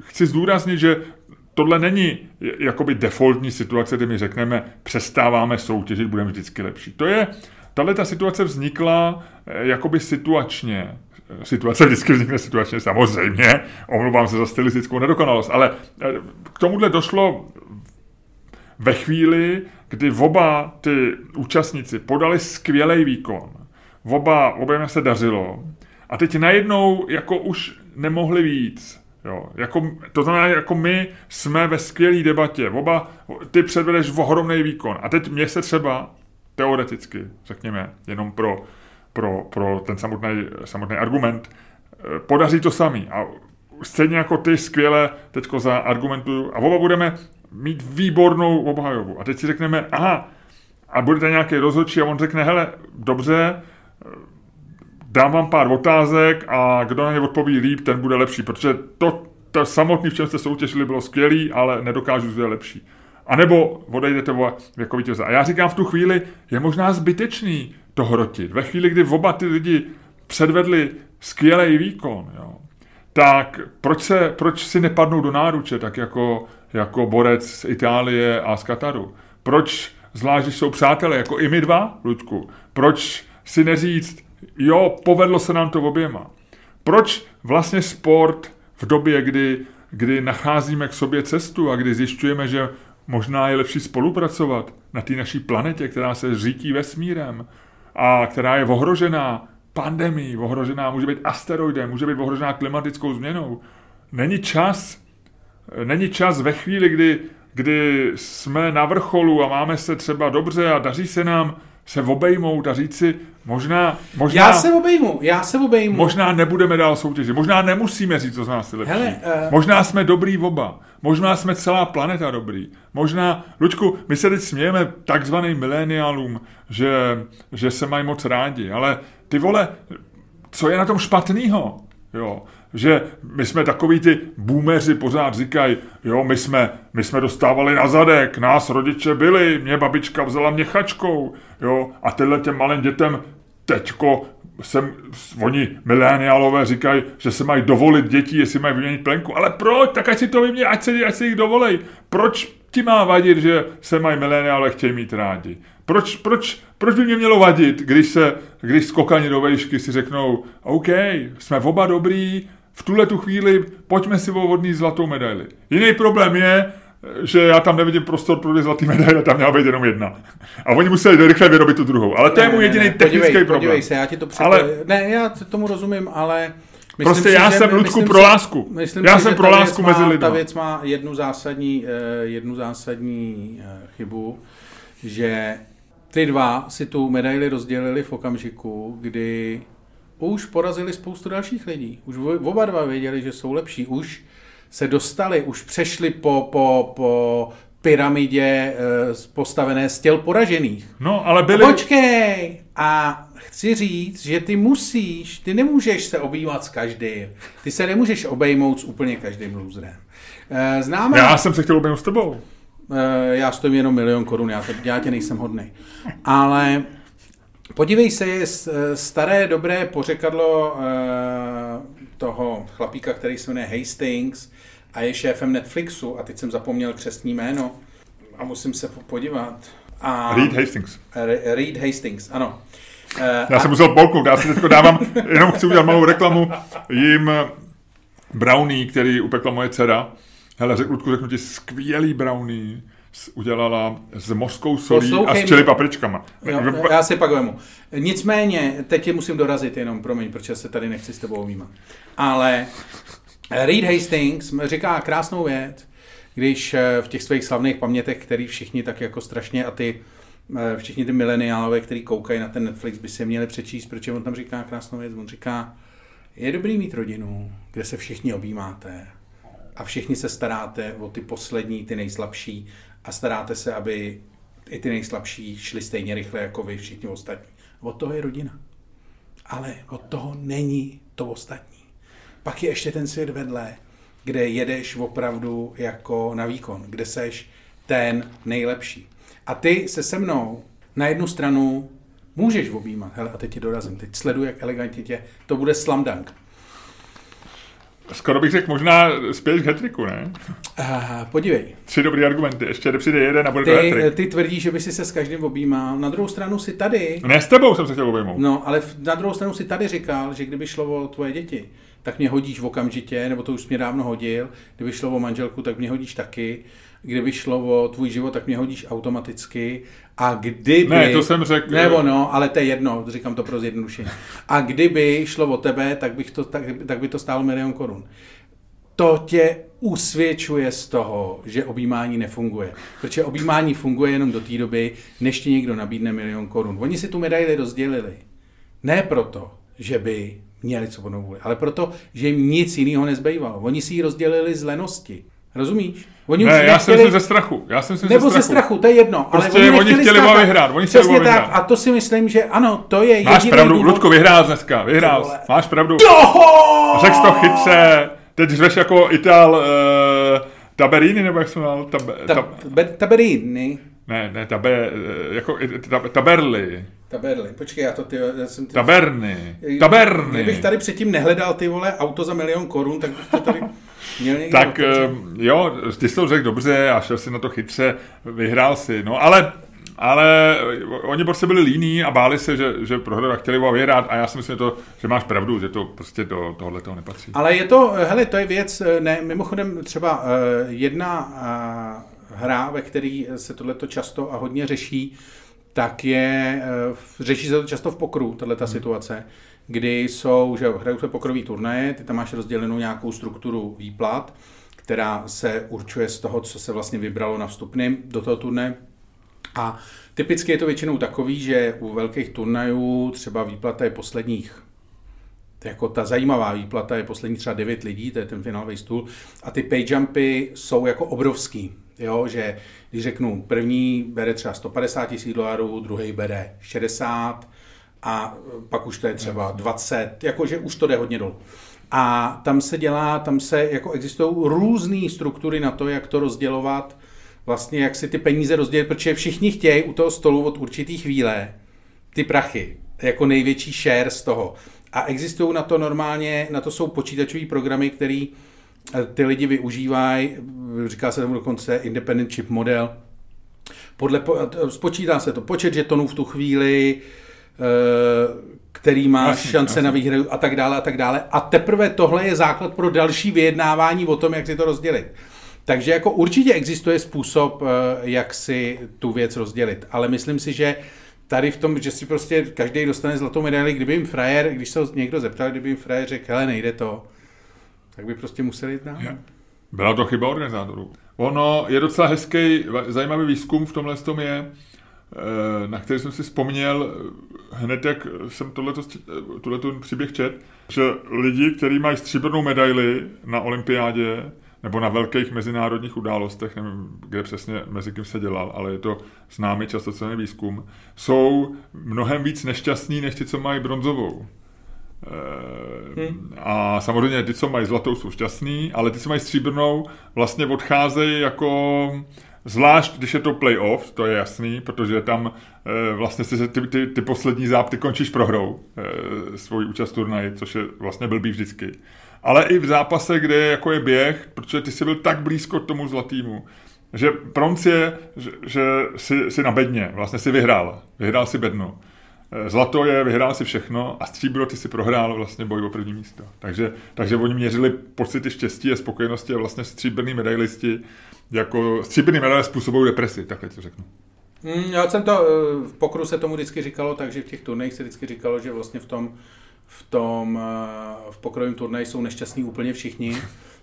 chci zdůraznit, že tohle není jakoby defaultní situace, kdy my řekneme, přestáváme soutěžit, budeme vždycky lepší. To je, tahle ta situace vznikla jakoby situačně. Situace vždycky vznikne situačně, samozřejmě, omlouvám se za stylistickou nedokonalost, ale k tomuhle došlo ve chvíli, kdy oba ty účastníci podali skvělý výkon, oba, oběma se dařilo a teď najednou jako už nemohli víc. Jo, jako, to znamená, jako my jsme ve skvělý debatě, oba, ty předvedeš ohromný výkon a teď mě se třeba teoreticky, řekněme, jenom pro Pro, pro ten samotný, samotný argument, podaří to samý. A stejně jako ty skvěle teďko zaargumentuju a oba budeme mít výbornou obhajobu. A teď si řekneme, aha, a budete nějaký rozhodčí a on řekne, hele, dobře, dám vám pár otázek a kdo na ně odpoví líp, ten bude lepší, protože to, to samotný, v čem jste soutěžili, bylo skvělý, ale nedokážu zde lepší. A nebo odejdete jako vítěze. A já říkám v tu chvíli, je možná zbytečný to hrotit. Ve chvíli, kdy oba ty lidi předvedli skvělý výkon, jo, tak proč, se, proč si nepadnou do náruče, tak jako, jako borec z Itálie a z Kataru? Proč, zvlášť, když jsou přátelé, jako i my dva, Ludku, proč si neříct, jo, povedlo se nám to oběma? Proč vlastně sport v době, kdy, kdy nacházíme k sobě cestu a kdy zjišťujeme, že možná je lepší spolupracovat na té naší planetě, která se řítí vesmírem a která je ohrožená pandemií, ohrožená může být asteroidem, může být ohrožená klimatickou změnou. Není čas, není čas ve chvíli, kdy, kdy jsme na vrcholu a máme se třeba dobře a daří se nám se obejmout a říct si, Možná, možná, já se obejmu, já se obejmu. Možná nebudeme dál soutěžit, možná nemusíme říct, co z nás je lepší. Hele, uh... Možná jsme dobrý oba, možná jsme celá planeta dobrý. Možná, Luďku, my se teď smějeme takzvaným mileniálům, že, že se mají moc rádi, ale ty vole, co je na tom špatnýho? Jo, že my jsme takoví ty boomeři pořád říkají, jo, my jsme, my jsme dostávali na zadek, nás rodiče byli, mě babička vzala mě chačkou, jo, a tyhle těm malým dětem teďko sem, oni mileniálové říkají, že se mají dovolit děti, jestli mají vyměnit plenku, ale proč, tak ať si to vymění, ať se, ať se jich dovolej, proč ti má vadit, že se mají mileniálové chtějí mít rádi? Proč, proč, proč by mě mělo vadit, když se, když skokani do vejšky si řeknou, OK, jsme oba dobrý, v tuhle tu chvíli pojďme si odnést zlatou medaili. Jiný problém je, že já tam nevidím prostor pro dvě zlaté medaile, tam měla být jenom jedna. A oni museli rychle vyrobit tu druhou. Ale to je můj jediný technický podívej, problém. Podívej se, já ti to připomínám. Ale... Ne, já tomu rozumím, ale... Myslím prostě si, já že, jsem Ludku pro lásku. Myslím já si, jsem pro lásku mezi lidmi. Ta věc má jednu zásadní, jednu zásadní chybu, že ty dva si tu medaili rozdělili v okamžiku, kdy už porazili spoustu dalších lidí. Už oba dva věděli, že jsou lepší. Už se dostali, už přešli po, po, po pyramidě postavené z těl poražených. No, ale byli... Počkej! A chci říct, že ty musíš, ty nemůžeš se objímat s každým. Ty se nemůžeš obejmout s úplně každým lůzrem. Známe... Já jsem se chtěl obejmout s tebou. Já stojím jenom milion korun, já, já tě nejsem hodnej. Ale podívej se, je staré dobré pořekadlo toho chlapíka, který se jmenuje Hastings a je šéfem Netflixu a teď jsem zapomněl křestní jméno a musím se podívat. A... Reed Hastings. Reed Hastings, ano. Já a... jsem musel polknout, já si teď dávám, jenom chci udělat malou reklamu, jim brownie, který upekla moje dcera. Hele, Ludku, řeknu ti, skvělý brownie udělala s mořskou solí a s čili papričkama. Jo, já si pak vemu. Nicméně, teď tě musím dorazit jenom, promiň, protože se tady nechci s tebou objímat. Ale Reed Hastings říká krásnou věc, když v těch svých slavných pamětech, který všichni tak jako strašně a ty všichni ty mileniálové, který koukají na ten Netflix, by se měli přečíst, protože on tam říká krásnou věc. On říká, je dobrý mít rodinu, kde se všichni objímáte. A všichni se staráte o ty poslední, ty nejslabší a staráte se, aby i ty nejslabší šli stejně rychle jako vy všichni ostatní. Od toho je rodina. Ale od toho není to ostatní. Pak je ještě ten svět vedle, kde jedeš opravdu jako na výkon, kde seš ten nejlepší. A ty se se mnou na jednu stranu můžeš objímat. Hele, a teď ti dorazím, teď sleduji, jak elegantně tě, to bude slam dunk. Skoro bych řekl, možná spěš k hat-tricku, ne? Uh, podívej. Tři dobrý argumenty, ještě přijde jeden a bude to hat-trick. Ty tvrdíš, že by si se s každým objímal. Na druhou stranu si tady... Ne, s tebou jsem se chtěl objímout. No, ale na druhou stranu si tady říkal, že kdyby šlo o tvoje děti, tak mě hodíš okamžitě, nebo to už jsi mě dávno hodil. Kdyby šlo o manželku, tak mě hodíš taky. Kdyby šlo o tvůj život, tak mě hodíš automaticky. A kdyby... Ne, to jsem řekl. Nebo no, ale to je jedno, říkám to pro zjednodušení. A kdyby šlo o tebe, tak, bych to, tak, tak by to stálo milion korun. To tě usvědčuje z toho, že objímání nefunguje. Protože objímání funguje jenom do té doby, než ti někdo nabídne milion korun. Oni si tu medaili rozdělili. Ne proto, že by měli co podnovu, ale proto, že jim nic jiného nezbývalo. Oni si ji rozdělili z lenosti. Rozumíš? Oni ne, já nechtěli... jsem se ze strachu. Já jsem se Nebo ze strachu. ze strachu, to je jedno. Prostě ale oni, oni chtěli vám vyhrát. Oni chtěli vyhrát. Tak, a to si myslím, že ano, to je jediný. Máš pravdu, důvod... Ludko, vyhrál dneska, vyhrál. Máš pravdu. Řekl jsi to chytře. Teď řeš jako Ital uh, Taberini, nebo jak jsem měl? Tabe, tab... Taberini. Ne, ne, tabe, jako tab, Taberli. Taberli, počkej, já to ty... Já jsem ty... Taberny, taberny. Kdybych tady předtím nehledal, ty vole, auto za milion korun, tak bych to tady... Tak jo, ty jsi to řekl dobře a šel si na to chytře, vyhrál si, no ale, ale oni prostě byli líní a báli se, že, že prohráli a chtěli ho vyhrát a já si myslím, že, to, že máš pravdu, že to prostě do tohohle toho nepatří. Ale je to, hele, to je věc, ne, mimochodem třeba jedna hra, ve který se tohleto často a hodně řeší, tak je, řeší se to často v pokru, tato hmm. situace, kdy jsou, že hrají se pokrový turnaje, ty tam máš rozdělenou nějakou strukturu výplat, která se určuje z toho, co se vlastně vybralo na vstupném do toho turnaje A typicky je to většinou takový, že u velkých turnajů třeba výplata je posledních, jako ta zajímavá výplata je poslední třeba devět lidí, to je ten finálový stůl, a ty pay-jumpy jsou jako obrovský, jo, že když řeknu, první bere třeba sto padesát tisíc dolarů, druhý bere šedesát a pak už to je třeba dvacet, jakože už to jde hodně dolů. A tam se dělá, tam se jako existují různé struktury na to, jak to rozdělovat, vlastně jak si ty peníze rozdělit, protože všichni chtějí u toho stolu od určitý chvíle ty prachy, jako největší share z toho. A existují na to normálně, na to jsou počítačové programy, které ty lidi využívají, říká se tomu dokonce independent chip model. Podle, spočítá se to počet žetonů v tu chvíli, který má asi, šance asi. na výhru a tak dále a tak dále. A teprve tohle je základ pro další vyjednávání o tom, jak si to rozdělit. Takže jako určitě existuje způsob, jak si tu věc rozdělit, ale myslím si, že tady v tom, že si prostě každý dostane zlatou medaili, kdyby jim frajer, když se někdo zeptal, kdyby jim frajer řekl, hele, nejde to, tak by prostě museli jít dál. Byla to chyba organizátorů. Ono je docela hezký, zajímavý výzkum v tomhle tom je, na který jsem si vzpomněl hned, jak jsem tohleto příběh čet, že lidi, kteří mají stříbrnou medaili na olympiádě nebo na velkých mezinárodních událostech, nevím, kde přesně mezi kým se dělal, ale je to známý častocenný výzkum, jsou mnohem víc nešťastní, než ti, co mají bronzovou. Hmm. A samozřejmě ty, co mají zlatou, jsou šťastní, ale ty, co mají stříbrnou, vlastně odcházejí jako... Zvlášť, když je to playoff, to je jasný, protože tam e, vlastně si, ty, ty, ty poslední zápty končíš prohrou e, svoji účast turnaji, což je vlastně blbý vždycky. Ale i v zápase, kde jako je běh, protože ty jsi byl tak blízko tomu zlatýmu, že bronz je, že, že jsi, jsi na bedně, vlastně si vyhrál, vyhrál si bednu. Zlato je, vyhrál si všechno a stříbro ty si prohrál vlastně boj o první místo. Takže, takže oni měřili pocity štěstí a spokojenosti a vlastně stříbrný medailisti jako stříbrný medaile způsobují depresi, takhle to řeknu. Mm, já jsem to, v pokru se tomu vždycky říkalo, takže v těch turnajích se vždycky říkalo, že vlastně v tom, v tom, v pokrovém turnaji jsou nešťastní úplně všichni,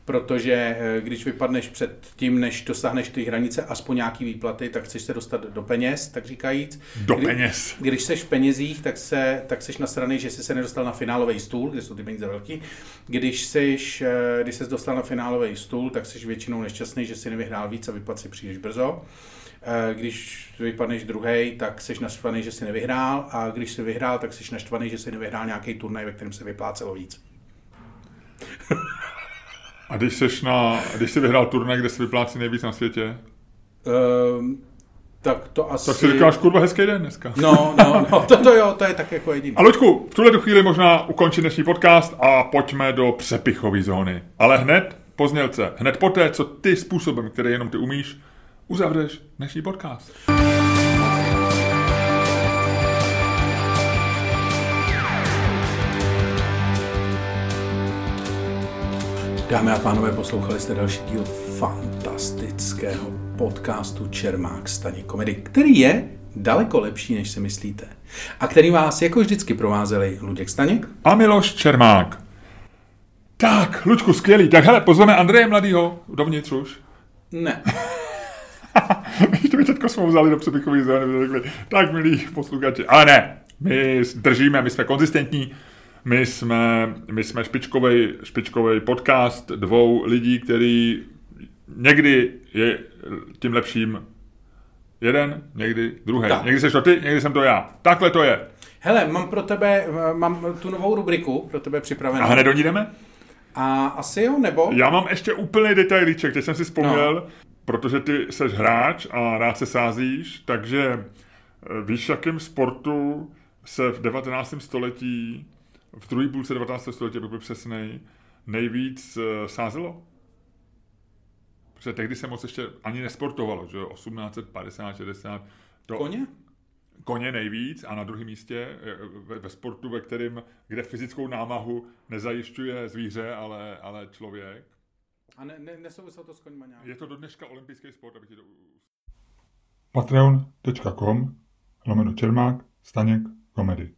protože když vypadneš před tím, než dosáhneš ty hranice, aspoň nějaký výplaty, tak chceš se dostat do peněz, tak říkajíc. Do Kdy, peněz. Když seš v penězích, tak, se, tak seš nasranej, že jsi se nedostal na finálový stůl, kde jsou ty peníze velký. Když seš, když ses dostal na finálový stůl, tak seš většinou nešťastný, že jsi nevyhrál víc a vypadl si příliš brzo. Když vypadneš druhej, tak seš naštvaný, že jsi nevyhrál, a když jsi vyhrál, tak seš naštvaný, že jsi nevyhrál nějaký turnaj, ve kterém se vyplácelo víc. A když seš na, když jsi vyhrál turnaj, kde se vyplácí nejvíc na světě? Um, tak to asi... Tak si říkáš, kurva, hezký den dneska. No, no, no, to, to jo, to je tak jako jediný. A Luďku, v tuhle chvíli možná ukončit dnešní podcast a pojďme do přepichové zóny. Ale hned po znělce, hned poté, co ty způsobem, který jenom ty umíš, uzavřeš dnešní podcast. Dámy a pánové, poslouchali jste další díl fantastického podcastu Čermák Staněk Komedy, který je daleko lepší, než si myslíte. A který vás jako vždycky provázeli Luděk Staněk a Miloš Čermák. Tak, Luďku, skvělý. Tak hele, pozveme Andreje Mladýho dovnitř už. Ne. My teďko jsme vzali do přebychových zóny, řekli, tak milí posluchači, ale ne, my držíme, my jsme konzistentní. My jsme, my jsme špičkovej, špičkovej podcast dvou lidí, který někdy je tím lepším jeden, někdy druhý. Někdy seš to ty, někdy jsem to já. Takhle to je. Hele, mám pro tebe, mám tu novou rubriku pro tebe připravenou. A hned do ní jdeme? A asi jo, nebo? Já mám ještě úplný detailíček, teď jsem si vzpomněl, no. Protože ty seš hráč a rád se sázíš, takže víš, jakým sportu se v devatenáctém století v druhé půlce devatenáctého století, aby byl přesnej, nejvíc e, sázelo. Protože tehdy se moc ještě ani nesportovalo, že osmnáct padesát šedesát. To koně? Koně nejvíc a na druhém místě ve, ve sportu, ve kterém, kde fyzickou námahu nezajišťuje zvíře, ale, ale člověk. A ne, ne, nesouviselo to s koňma nějak? Je to do dneška olympijský sport, abych to... patreon tečka com lomeno Čermák Staněk Komedy